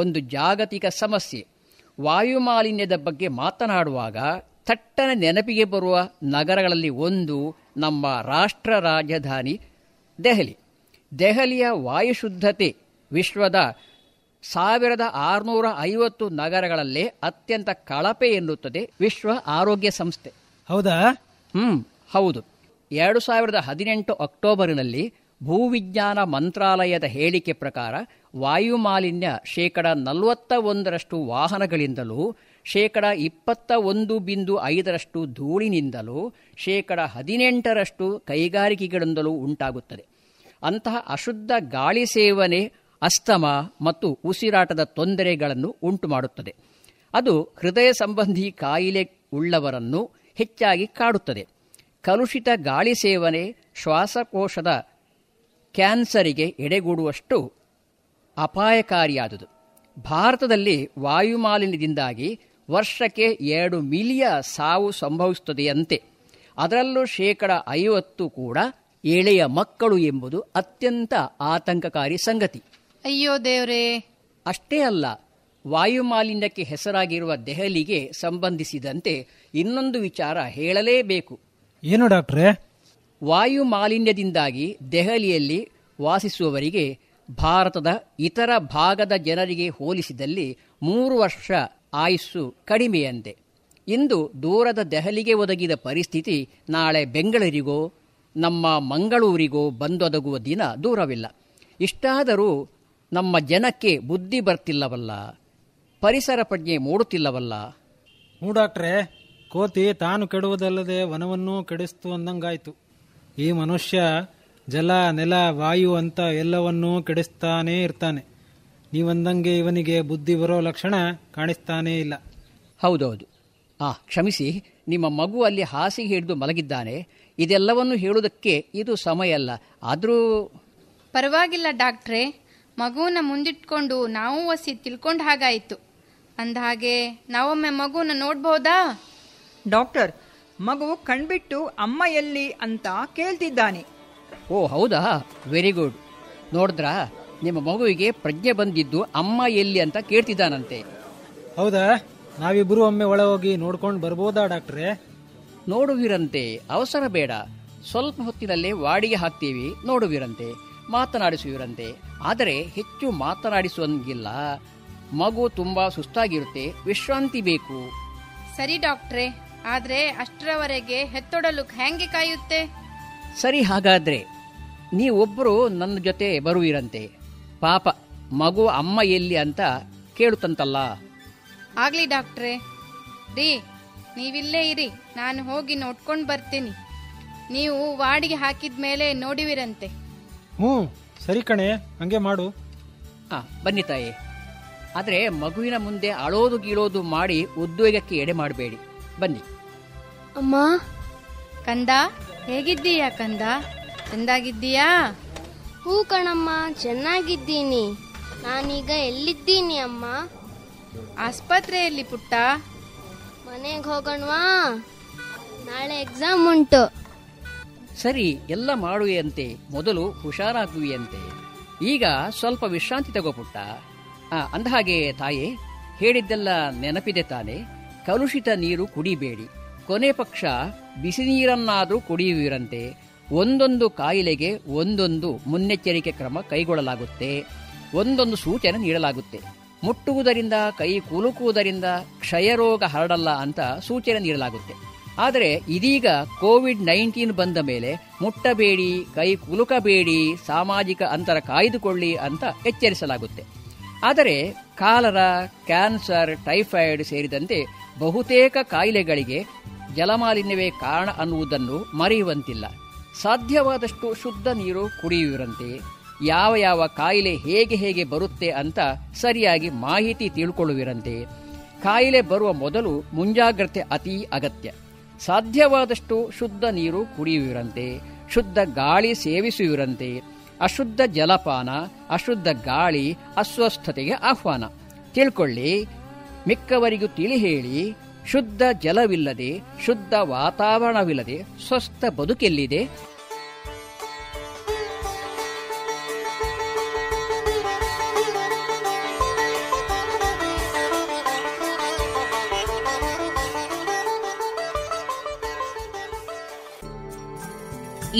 ಒಂದು ಜಾಗತಿಕ ಸಮಸ್ಯೆ. ವಾಯುಮಾಲಿನ್ಯದ ಬಗ್ಗೆ ಮಾತನಾಡುವಾಗ ತಟ್ಟನೆ ನೆನಪಿಗೆ ಬರುವ ನಗರಗಳಲ್ಲಿ ಒಂದು ನಮ್ಮ ರಾಷ್ಟ್ರ ರಾಜಧಾನಿ ದೆಹಲಿ. ದೆಹಲಿಯ ವಾಯುಶುದ್ಧತೆ ವಿಶ್ವದ 1650 ನಗರಗಳಲ್ಲೇ ಅತ್ಯಂತ ಕಳಪೆ ಎನ್ನುತ್ತದೆ ವಿಶ್ವ ಆರೋಗ್ಯ ಸಂಸ್ಥೆ. ಹೌದಾ? ಹೌದು. 2018 ಅಕ್ಟೋಬರ್ನಲ್ಲಿ ಭೂವಿಜ್ಞಾನ ಮಂತ್ರಾಲಯದ ಹೇಳಿಕೆ ಪ್ರಕಾರ ವಾಯುಮಾಲಿನ್ಯ 41% ವಾಹನಗಳಿಂದಲೂ, 21.5% ಧೂಳಿನಿಂದಲೂ, 18% ಕೈಗಾರಿಕೆಗಳಿಂದಲೂ ಉಂಟಾಗುತ್ತದೆ. ಅಂತಹ ಅಶುದ್ಧ ಗಾಳಿ ಸೇವನೆ ಅಸ್ತಮ ಮತ್ತು ಉಸಿರಾಟದ ತೊಂದರೆಗಳನ್ನು ಉಂಟುಮಾಡುತ್ತದೆ. ಅದು ಹೃದಯ ಸಂಬಂಧಿ ಕಾಯಿಲೆ ಉಳ್ಳವರನ್ನು ಹೆಚ್ಚಾಗಿ ಕಾಡುತ್ತದೆ. ಕಲುಷಿತ ಗಾಳಿ ಸೇವನೆ ಶ್ವಾಸಕೋಶದ ಕ್ಯಾನ್ಸರಿಗೆ ಎಡೆಗೂಡುವಷ್ಟು ಅಪಾಯಕಾರಿಯಾದುದು. ಭಾರತದಲ್ಲಿ ವಾಯುಮಾಲಿನ್ಯದಿಂದಾಗಿ ವರ್ಷಕ್ಕೆ 2 ಮಿಲಿಯನ್ ಸಾವು ಸಂಭವಿಸುತ್ತದೆಯಂತೆ. ಅದರಲ್ಲೂ 50% ಕೂಡ ಎಳೆಯ ಮಕ್ಕಳು ಎಂಬುದು ಅತ್ಯಂತ ಆತಂಕಕಾರಿ ಸಂಗತಿ. ಅಯ್ಯೋ ದೇವರೇ! ಅಷ್ಟೇ ಅಲ್ಲ, ವಾಯುಮಾಲಿನ್ಯಕ್ಕೆ ಹೆಸರಾಗಿರುವ ದೆಹಲಿಗೆ ಸಂಬಂಧಿಸಿದಂತೆ ಇನ್ನೊಂದು ವಿಚಾರ ಹೇಳಲೇಬೇಕು. ಏನು ಡಾಕ್ಟ್ರೇ? ವಾಯುಮಾಲಿನ್ಯದಿಂದಾಗಿ ದೆಹಲಿಯಲ್ಲಿ ವಾಸಿಸುವವರಿಗೆ ಭಾರತದ ಇತರ ಭಾಗದ ಜನರಿಗೆ ಹೋಲಿಸಿದಲ್ಲಿ 3 ವರ್ಷ ಆಯುಸ್ಸು ಕಡಿಮೆಯಂತೆ. ಇಂದು ದೂರದ ದೆಹಲಿಗೆ ಒದಗಿದ ಪರಿಸ್ಥಿತಿ ನಾಳೆ ಬೆಂಗಳೂರಿಗೋ ನಮ್ಮ ಮಂಗಳೂರಿಗೋ ಬಂದೊದಗುವ ದಿನ ದೂರವಿಲ್ಲ. ಇಷ್ಟಾದರೂ ನಮ್ಮ ಜನಕ್ಕೆ ಬುದ್ಧಿ ಬರ್ತಿಲ್ಲವಲ್ಲ, ಪರಿಸರ ಪ್ರಜ್ಞೆ ಮೂಡುತ್ತಿಲ್ಲವಲ್ಲ. ಹ್ಞೂ ಡಾಕ್ಟ್ರೇ, ಕೋತಿ ತಾನು ಕೆಡುವುದಲ್ಲದೆ ವನವನ್ನೂ ಕೆಡಿಸ್ತು ಅಂದಂಗಾಯ್ತು. ಈ ಮನುಷ್ಯ ಜಲ, ನೆಲ, ವಾಯು ಅಂತ ಎಲ್ಲವನ್ನೂ ಕೆಡಿಸ್ತಾನೇ ಇರ್ತಾನೆ. ನೀವಂದಂಗೆ ಇವನಿಗೆ ಬುದ್ಧಿ ಬರೋ ಲಕ್ಷಣ ಕಾಣಿಸ್ತಾನೇ ಇಲ್ಲ. ಹೌದೌದು. ಕ್ಷಮಿಸಿ, ನಿಮ್ಮ ಮಗು ಅಲ್ಲಿ ಹಾಸಿಗೆ ಹಿಡಿದು ಮಲಗಿದ್ದಾನೆ. ಇದೆಲ್ಲವನ್ನು ಹೇಳುವುದಕ್ಕೆ ಇದು ಸಮಯ ಅಲ್ಲ. ಆದರೂ ಪರವಾಗಿಲ್ಲ ಡಾಕ್ಟ್ರೇ, ಮಗುವನ್ನ ಮುಂದಿಟ್ಕೊಂಡು ನಾವು ಒಸಿ ತಿಳ್ಕೊಂಡ ಹಾಗಾಯಿತು. ಅಂದಹಾಗೆ ನಾವೊಮ್ಮೆ ಮಗುವನ್ನ ನೋಡ್ಬಹುದಾ? ಡಾಕ್ಟರ್, ಮಗು ಕಣ್ಬಿಟ್ಟು ಅಮ್ಮ ಎಲ್ಲಿ ಅಂತ ಕೇಳ್ತಿದ್ದಾನೆ. ಓ ಹೌದಾ, ವೆರಿ ಗುಡ್. ನೋಡಿದ್ರಾ, ನಿಮ್ಮ ಮಗುವಿಗೆ ಪ್ರಜ್ಞೆ ಬಂದಿದ್ದು ಅಮ್ಮ ಎಲ್ಲಿ ಅಂತ ಕೇಳ್ತಿದ್ದಾನಂತೆ. ಹೌದಾ? ನಾವಿಬ್ಬರು ಒಮ್ಮೆ ಒಳ ಹೋಗಿ ನೋಡ್ಕೊಂಡು ಬರ್ಬೋದಾ ಡಾಕ್ಟ್ರೇ? ನೋಡುವಿರಂತೆ, ಅವಸರ ಬೇಡ. ಸ್ವಲ್ಪ ಹೊತ್ತಿನಲ್ಲೇ ವಾಡಿಗೆ ಹಾಕ್ತೀವಿ. ನೋಡುವಿರಂತೆ, ಮಾತನಾಡಿಸುವಿರಂತೆ. ಆದರೆ ಹೆಚ್ಚು ಮಾತನಾಡಿಸುವಂಗಿಲ್ಲ. ಮಗು ತುಂಬಾ ಸುಸ್ತಾಗಿರುತ್ತೆ, ವಿಶ್ರಾಂತಿ ಬೇಕು. ಸರಿ ಡಾಕ್ಟ್ರೇ, ಆದರೆ ಅಷ್ಟರವರೆಗೆ ಹೆತ್ತೊಡಲು ಹೆಂಗೆ ಕಾಯುತ್ತೆ? ಸರಿ, ಹಾಗಾದ್ರೆ ನೀವೊಬ್ಬರು ನನ್ನ ಜೊತೆ ಬರುವಿರಂತೆ. ಪಾಪ ಮಗು ಅಮ್ಮ ಎಲ್ಲಿ ಅಂತ ಕೇಳುತ್ತಂತಲ್ಲ. ಆಗ್ಲಿ ಡಾಕ್ಟ್ರೇ, ರೀ ನೀವಿಲ್ಲೇ ಇರಿ, ನಾನು ಹೋಗಿ ನೋಡ್ಕೊಂಡು ಬರ್ತೀನಿ. ನೀವು ವಾಡಿಗೆ ಹಾಕಿದ ಮೇಲೆ ನೋಡುವಿರಂತೆ. ಹ್ಞೂ ಸರಿ ಕಣೆ, ಹಂಗೆ ಮಾಡು. ಬನ್ನಿ ತಾಯಿ. ಆದರೆ ಮಗುವಿನ ಮುಂದೆ ಅಳೋದು ಗೀಳೋದು ಮಾಡಿ ಉದ್ವೇಗಕ್ಕೆ ಎಡೆ ಮಾಡಬೇಡಿ. ಬನ್ನಿ. ಅಮ್ಮ! ಕಂದ, ಹೇಗಿದ್ದೀಯಾ ಕಂದ? ಚೆಂದಾಗಿದ್ದೀಯಾ? ಹೂ ಕಣಮ್ಮ, ಚೆನ್ನಾಗಿದ್ದೀನಿ. ನಾನೀಗ ಎಲ್ಲಿದ್ದೀನಿ ಅಮ್ಮ? ಆಸ್ಪತ್ರೆಯಲ್ಲಿ ಪುಟ್ಟ. ಮನೆಗೆ ಹೋಗೋಣವಾ? ನಾಳೆ ಎಕ್ಸಾಮ್ ಉಂಟು. ಸರಿ, ಎಲ್ಲ ಮಾಡುವೆಯಂತೆ. ಮೊದಲು ಹುಷಾರಾಗುವೆಯಂತೆ. ಈಗ ಸ್ವಲ್ಪ ವಿಶ್ರಾಂತಿ ತಗೋಪುಟ್ಟ. ಅಂದಹಾಗೆ ತಾಯೇ, ಹೇಳಿದ್ದೆಲ್ಲ ನೆನಪಿದೆ ತಾನೆ? ಕಲುಷಿತ ನೀರು ಕುಡಿಬೇಡಿ, ಕೊನೆ ಪಕ್ಷ ಬಿಸಿ ನೀರನ್ನಾದರೂ ಕುಡಿಯುವಿರಂತೆ. ಒಂದೊಂದು ಕಾಯಿಲೆಗೆ ಒಂದೊಂದು ಮುನ್ನೆಚ್ಚರಿಕೆ ಕ್ರಮ ಕೈಗೊಳ್ಳಲಾಗುತ್ತೆ, ಒಂದೊಂದು ಸೂಚನೆ ನೀಡಲಾಗುತ್ತೆ. ಮುಟ್ಟುವುದರಿಂದ, ಕೈ ಕುಲುಕುವುದರಿಂದ ಕ್ಷಯರೋಗ ಹರಡಲ್ಲ ಅಂತ ಸೂಚನೆ ನೀಡಲಾಗುತ್ತೆ. ಆದರೆ ಇದೀಗ ಕೋವಿಡ್-19 ಬಂದ ಮೇಲೆ ಮುಟ್ಟಬೇಡಿ, ಕೈ ಕುಲುಕಬೇಡಿ, ಸಾಮಾಜಿಕ ಅಂತರ ಕಾಯ್ದುಕೊಳ್ಳಿ ಅಂತ ಎಚ್ಚರಿಸಲಾಗುತ್ತೆ. ಆದರೆ ಕಾಲರಾ, ಕ್ಯಾನ್ಸರ್, ಟೈಫಾಯ್ಡ್ ಸೇರಿದಂತೆ ಬಹುತೇಕ ಕಾಯಿಲೆಗಳಿಗೆ ಜಲಮಾಲಿನ್ಯವೇ ಕಾರಣ ಅನ್ನುವುದನ್ನು ಮರೆಯುವಂತಿಲ್ಲ. ಸಾಧ್ಯವಾದಷ್ಟು ಶುದ್ಧ ನೀರು ಕುಡಿಯುವಿರಂತೆ. ಯಾವ ಯಾವ ಕಾಯಿಲೆ ಹೇಗೆ ಹೇಗೆ ಬರುತ್ತೆ ಅಂತ ಸರಿಯಾಗಿ ಮಾಹಿತಿ ತಿಳ್ಕೊಳ್ಳುವಿರಂತೆ. ಕಾಯಿಲೆ ಬರುವ ಮೊದಲು ಮುಂಜಾಗ್ರತೆ ಅತೀ ಅಗತ್ಯ. ಸಾಧ್ಯವಾದಷ್ಟು ಶುದ್ಧ ನೀರು ಕುಡಿಯುವಿರಂತೆ, ಶುದ್ಧ ಗಾಳಿ ಸೇವಿಸುವಿರಂತೆ. ಅಶುದ್ಧ ಜಲಪಾನ, ಅಶುದ್ಧ ಗಾಳಿ ಅಸ್ವಸ್ಥತೆಗೆ ಆಹ್ವಾನ. ತಿಳ್ಕೊಳ್ಳಿ, ಮಿಕ್ಕವರಿಗೂ ತಿಳಿ ಹೇಳಿ. ಶುದ್ಧ ಜಲವಿಲ್ಲದೆ, ಶುದ್ಧ ವಾತಾವರಣವಿಲ್ಲದೆ ಸ್ವಸ್ಥ ಬದುಕೆಲ್ಲಿದೆ?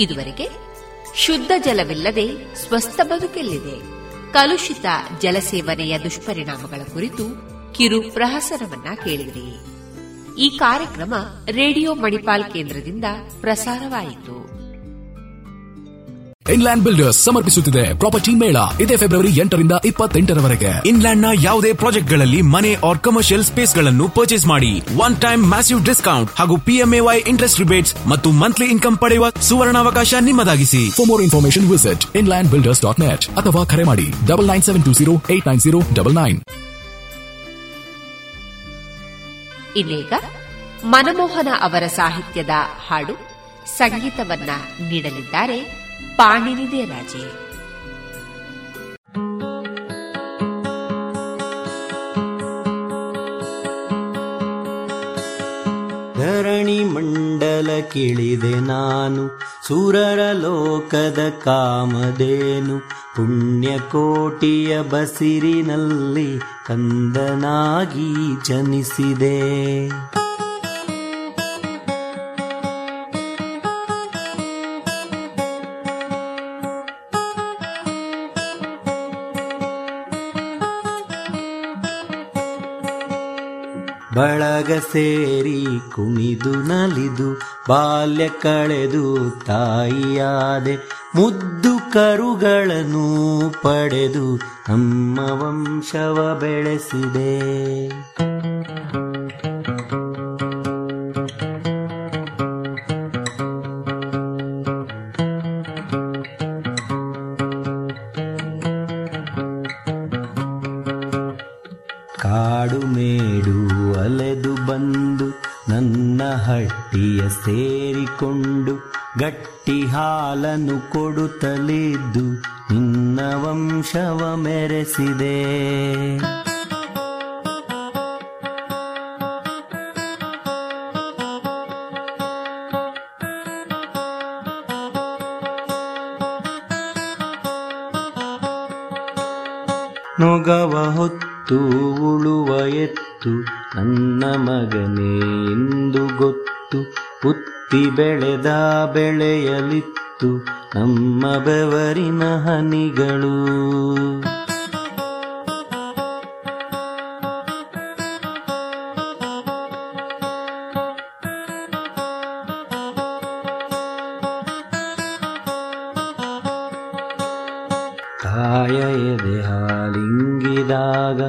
ಇದುವರೆಗೆ ಶುದ್ಧ ಜಲವಿಲ್ಲದೆ ಸ್ವಸ್ಥ ಬದುಕೆಲ್ಲಿದೆ, ಕಲುಷಿತ ಜಲಸೇವನೆಯ ದುಷ್ಪರಿಣಾಮಗಳ ಕುರಿತು ಕಿರು ಪ್ರಹಸನವನ್ನ ಕೇಳಿದಿರಿ. ಈ ಕಾರ್ಯಕ್ರಮ ರೇಡಿಯೋ ಮಣಿಪಾಲ್ ಕೇಂದ್ರದಿಂದ ಪ್ರಸಾರವಾಯಿತು. ಇನ್ಲ್ಯಾಂಡ್ ಬಿಲ್ಡರ್ಸ್ ಸಮರ್ಪಿಸುತ್ತಿದೆ ಪ್ರಾಪರ್ಟಿ ಮೇಳ. ಇದೇ ಫೆಬ್ರವರಿ 8ರಿಂದ 28ರವರೆಗೆ ಇನ್ಲ್ಯಾಂಡ್ನ ಯಾವುದೇ ಪ್ರಾಜೆಕ್ಟ್ಗಳಲ್ಲಿ ಮನೆ ಆರ್ ಕಮರ್ಷಿಯಲ್ ಸ್ಪೇಸ್ಗಳನ್ನು ಪರ್ಚೇಸ್ ಮಾಡಿ ಒನ್ ಟೈಮ್ ಮ್ಯಾಸಿವ್ ಡಿಸ್ಕೌಂಟ್ ಹಾಗೂ PMAY ಇಂಟ್ರೆಸ್ಟ್ ರಿಬೇಟ್ಸ್ ಮತ್ತು ಮಂತ್ಲಿ ಇನ್ಕಮ್ ಪಡೆಯುವ ಸುವರ್ಣಾವಕಾಶ ನಿಮ್ಮದಾಗಿಸಿ. For more information visit inlandbuilders.net ಅಥವಾ ಕರೆ ಮಾಡಿ 9972089099. ಇದೀಗ ಮನಮೋಹನ ಅವರ ಸಾಹಿತ್ಯದ ಹಾಡು ಸಂಗೀತವನ್ನ ನೀಡಲಿದ್ದಾರೆ ಪಾಣಿನಿ ದೇರಾಜೆ. ಧರಣಿ ಮಂಡಲ ಕಿಳಿದೆ ನಾನು, ಸುರರ ಲೋಕದ ಕಾಮಧೇನು, ಪುಣ್ಯಕೋಟಿಯ ಬಸಿರಿನಲ್ಲಿ ಕಂದನಾಗಿ ಜನಿಸಿದೆ. ಬಳಗ ಸೇರಿ ಕುಣಿದು ನಲಿದು ಬಾಲ್ಯ ಕಳೆದು ತಾಯಿಯಾದೆ, ಮುದ್ದು ಕರುಗಳನ್ನು ಪಡೆದು ನಮ್ಮ ವಂಶವ ಬೆಳೆಸಿದೆ. ಕಾಡು ಮೇಡು ಅಲೆದು ಬಂದು ನನ್ನ ಹಟ್ಟಿಯ ಸೇರಿಕೊಂಡು, ಗಟ್ಟಿ ಹಾಲನ್ನು ಕೊಡುತ್ತಲಿದ್ದು ನಿನ್ನ ವಂಶವ ಮೆರೆಸಿದೆ. ನೊಗವ ಹೊತ್ತು ಉಳುವ ಎತ್ತು ನನ್ನ ಮಗನೇ ಎಂದು ಗೊತ್ತು, ಉತ್ತಿ ಬೆಳೆದ ಬೆಳೆಯಲಿತ್ತು ನಮ್ಮ ಬೆವರಿನ ಹನಿಗಳು. ತಾಯ ಎದೆ ಹಾಲಿಂಗಿದಾಗ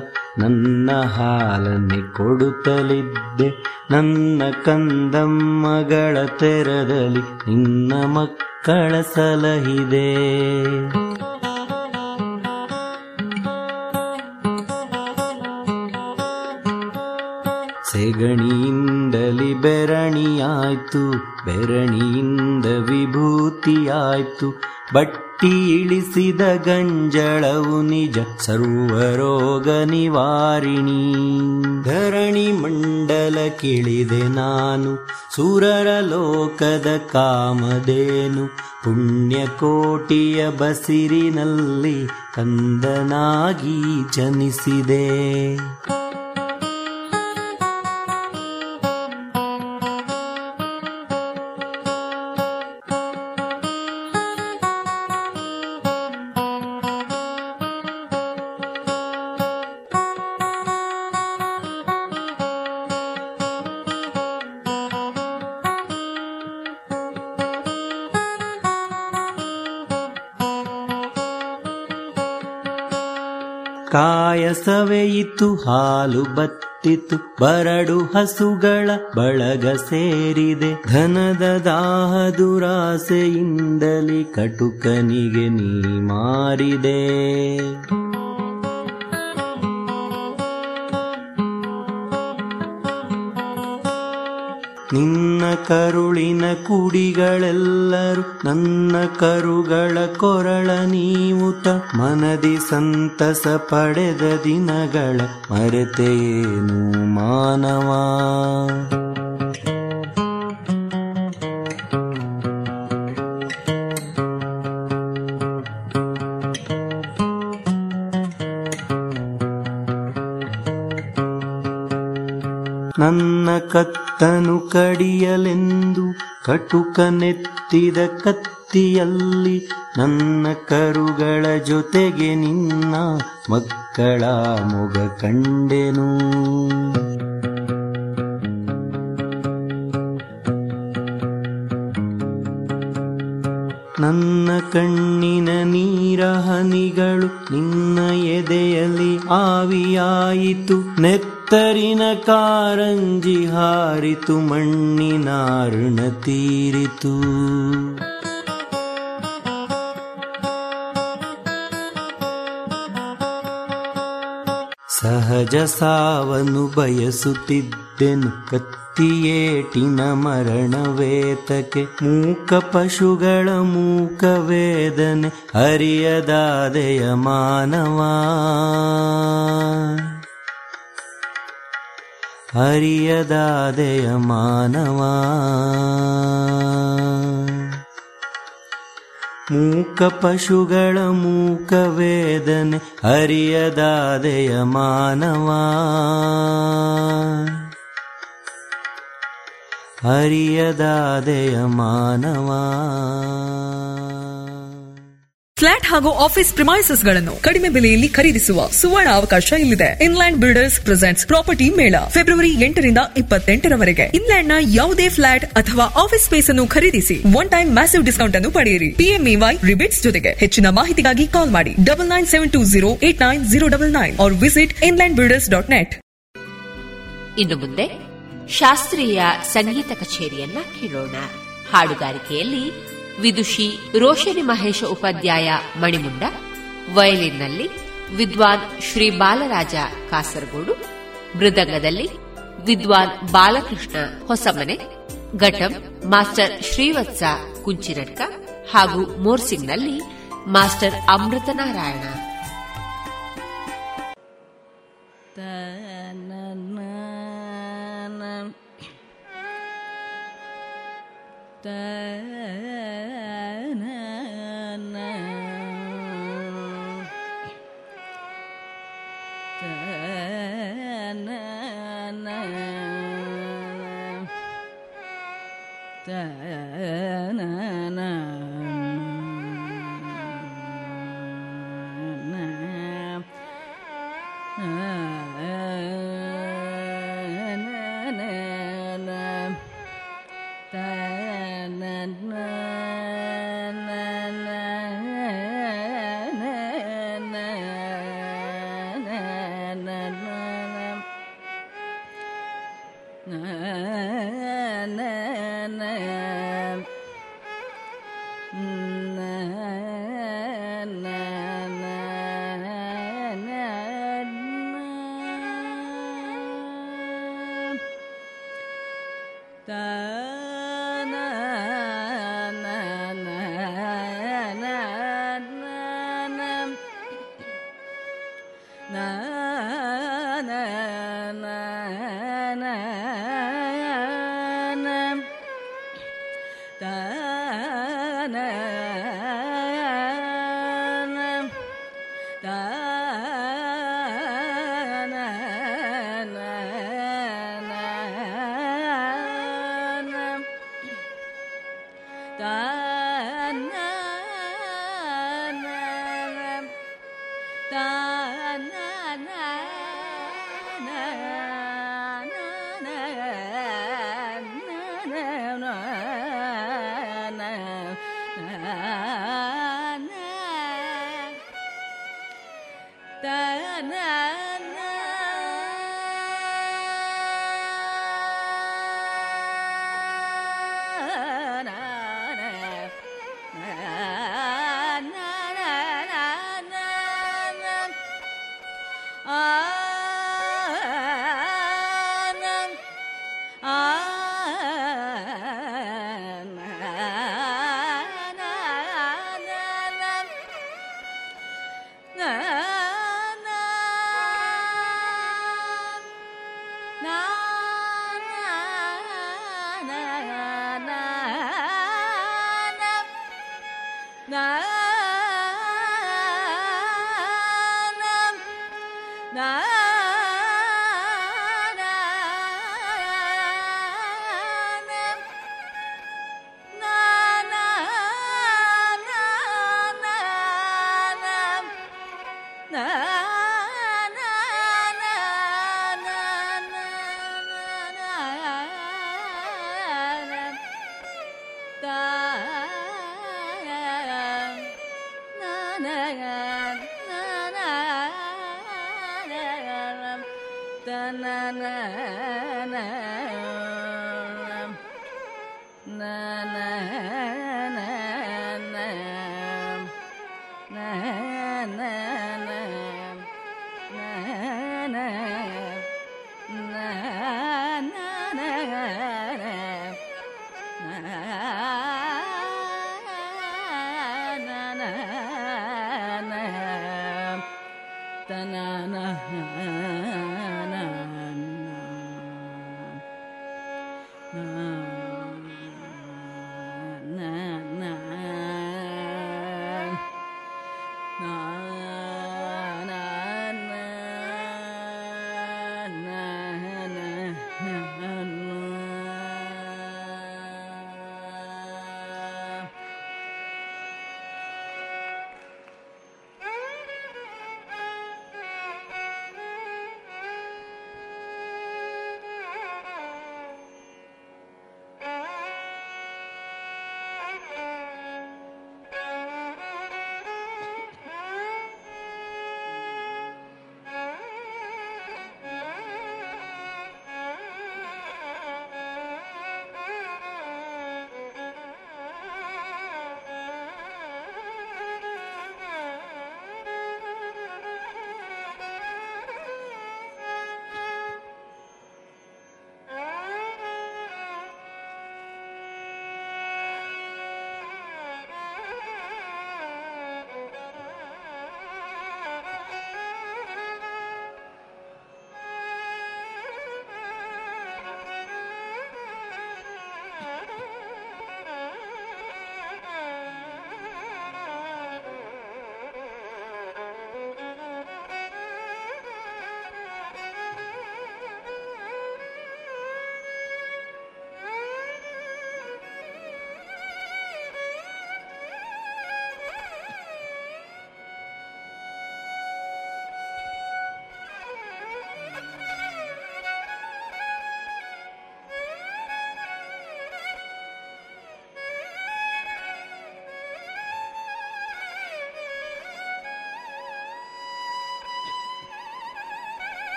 ನನ್ನ ಹಾಲನ್ನೇ ಕೊಡುತ್ತಲಿದ್ದೆ, ನನ್ನ ಕಂದಮ್ಮಗಳ ತೆರದಲ್ಲಿ ನಿನ್ನ ಮಕ್ಕಳ ಸಲಹಿದೆ. ಸೆಗಣಿಯಿಂದಲಿ ಬೆರಣಿಯಾಯ್ತು, ಬೆರಣಿಯಿಂದ ವಿಭೂತಿಯಾಯ್ತು, ಬಟ್ಟಿ ಇಳಿಸಿದ ಗಂಜಳವು ನಿಜ ಸರ್ವರೋಗ ನಿವಾರಿಣಿ. ಧರಣಿ ಮಂಡಲ ಕಿಳಿದೆ ನಾನು, ಸುರರ ಲೋಕದ ಕಾಮಧೇನು, ಪುಣ್ಯಕೋಟಿಯ ಬಸಿರಿನಲ್ಲಿ ಕಂದನಾಗಿ ಜನಿಸಿದೆ. ಕಾಯಸವೆಯಿತು, ಹಾಲು ಬತ್ತಿತು, ಬರಡು ಹಸುಗಳ ಬಳಗ ಸೇರಿದೆ. ಧನದ ದಾಹ ದುರಾಸೆಯಿಂದಲೇ ಕಟುಕನಿಗೆ ನೀ ಮಾರಿದೆ. ನಿನ್ನ ಕರುಳಿನ ಕುಡಿಗಳೆಲ್ಲರೂ ನನ್ನ ಕರುಗಳ ಕೊರಳ ನೀವುತ, ಮನದಿ ಸಂತಸ ಪಡೆದ ದಿನಗಳ ಮರೆತೇನು ಮಾನವ. ನನ್ನ ಕತ್ತನು ಕಡಿಯಲೆಂದು ಕಟುಕನೆತ್ತಿದ ಕತ್ತಿಯಲ್ಲಿ ನನ್ನ ಕರುಗಳ ಜೊತೆಗೆ ನಿನ್ನ ಮಕ್ಕಳ ಮೊಗ ಕಂಡೆನು. ನನ್ನ ಕಣ್ಣಿನ ನೀರ ಹನಿಗಳು ನಿನ್ನ ಎದೆಯಲ್ಲಿ ಆವಿಯಾಯಿತು, ನೆತ್ತರಿನ ಕಾರಂಜಿ ಹಾರಿತು, ಮಣ್ಣಿನ ಅರುಣ ತೀರಿತು. ಸಹಜ ಸಾವನ್ನು ಬಯಸುತ್ತಿದ್ದೆನು ಕತ್ತಿಯೇಟಿನ ಮರಣವೇತಕ್ಕೆ, ಮೂಕ ಪಶುಗಳ ಮೂಕ ವೇದನೆ ಅರಿಯದಾದೆಯ ಮಾನವ, ಅರಿಯದಾದೆಯ ಮಾನವ. ಮೂಕ ಪಶುಗಳ ಮೂಕ ವೇದನೆ ಅರಿಯದಾದೆಯ ಮಾನವ, ಅರಿಯದಾದೆಯ ಮಾನವ. ಫ್ಲಾಟ್ ಹಾಗೂ ಆಫೀಸ್ ಪ್ರೈಮೈಸಸ್ಗಳನ್ನು ಕಡಿಮೆ ಬೆಲೆಯಲ್ಲಿ ಖರೀದಿಸುವ ಸುವರ್ಣ ಅವಕಾಶ ಇಲ್ಲಿದೆ. ಇನ್ಲ್ಯಾಂಡ್ ಬಿಲ್ಡರ್ಸ್ ಪ್ರೆಸೆಂಟ್ಸ್ ಪ್ರಾಪರ್ಟಿ ಮೇಳ ಫೆಬ್ರವರಿ 8ರಿಂದ 28ರವರೆಗೆ. ಇನ್ಲ್ಯಾಂಡ್ನ ಯಾವುದೇ ಫ್ಲಾಟ್ ಅಥವಾ ಆಫೀಸ್ ಸ್ಪೇಸ್ ಅನ್ನು ಖರೀದಿಸಿ ಒನ್ ಟೈಮ್ ಮ್ಯಾಸಿವ್ ಡಿಸ್ಕೌಂಟ್ ಅನ್ನು ಪಡೆಯಿರಿ. PMAY ರಿಬೇಟ್ಸ್ ಜೊತೆಗೆ. ಹೆಚ್ಚಿನ ಮಾಹಿತಿಗಾಗಿ ಕಾಲ್ ಮಾಡಿ 9972089099 or visit inlandbuilders.net. ಇನ್ನು ಮುಂದೆ ಶಾಸ್ತ್ರೀಯ ಸಂಗೀತ ಕಚೇರಿಯನ್ನ ಕೇಳೋಣ. ಹಾಡುಗಾರಿಕೆಯಲ್ಲಿ ವಿದುಷಿ ರೋಷಿಣಿ ಮಹೇಶ ಉಪಾಧ್ಯಾಯ ಮಣಿಮುಂಡ, ವಯಲಿನ್ನಲ್ಲಿ ವಿದ್ವಾನ್ ಶ್ರೀ ಬಾಲರಾಜ ಕಾಸರಗೋಡು, ಮೃದಂಗದಲ್ಲಿ ವಿದ್ವಾನ್ ಬಾಲಕೃಷ್ಣ ಹೊಸಮನೆ, ಘಟಂ ಮಾಸ್ಟರ್ ಶ್ರೀವತ್ಸ ಕುಂಚಿಟ್ಕ ಹಾಗೂ ಮೋರ್ಸಿಂಗ್ನಲ್ಲಿ ಮಾಸ್ಟರ್ ಅಮೃತ ನಾರಾಯಣ.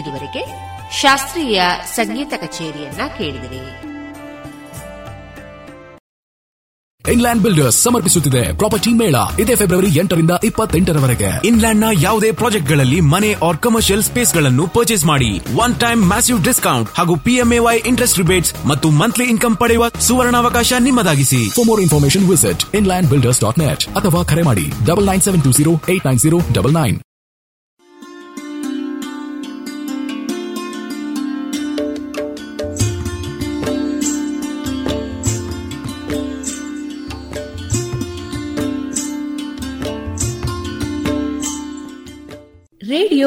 ಇದುವರೆಗೆ ಶಾಸ್ತ್ರೀಯ ಸಂಗೀತ ಕಚೇರಿಯನ್ನ ಕೇಳಿದಿರಿ. ಇನ್ಲ್ಯಾಂಡ್ ಬಿಲ್ಡರ್ಸ್ ಸಮರ್ಪಿಸುತ್ತಿದೆ ಪ್ರಾಪರ್ಟಿ ಮೇಳ. ಇದೇ ಫೆಬ್ರವರಿ 8ರಿಂದ 28ರವರೆಗೆ ಇನ್ಲ್ಯಾಂಡ್ ನ ಯಾವುದೇ ಪ್ರಾಜೆಕ್ಟ್ ಗಳಲ್ಲಿ ಮನೆ ಆರ್ ಕಮರ್ಷಿಯಲ್ ಸ್ಪೇಸ್ ಗಳನ್ನು ಪರ್ಚೇಸ್ ಮಾಡಿ ಒನ್ ಟೈಮ್ ಮ್ಯಾಸಿವ್ ಡಿಸ್ಕೌಂಟ್ ಹಾಗೂ PMAY ಇಂಟ್ರೆಸ್ಟ್ ರಿಬೇಟ್ಸ್ ಮತ್ತು ಮಂತ್ಲಿ ಇನ್ಕಮ್ ಪಡೆಯುವ ಸುವರ್ಣಾವಕಾಶ ನಿಮ್ಮದಾಗಿಸಿ. For more information visit Inland Builders .net ಅಥವಾ ಕರೆ ಮಾಡಿ 9972089099. ರೇಡಿಯೋ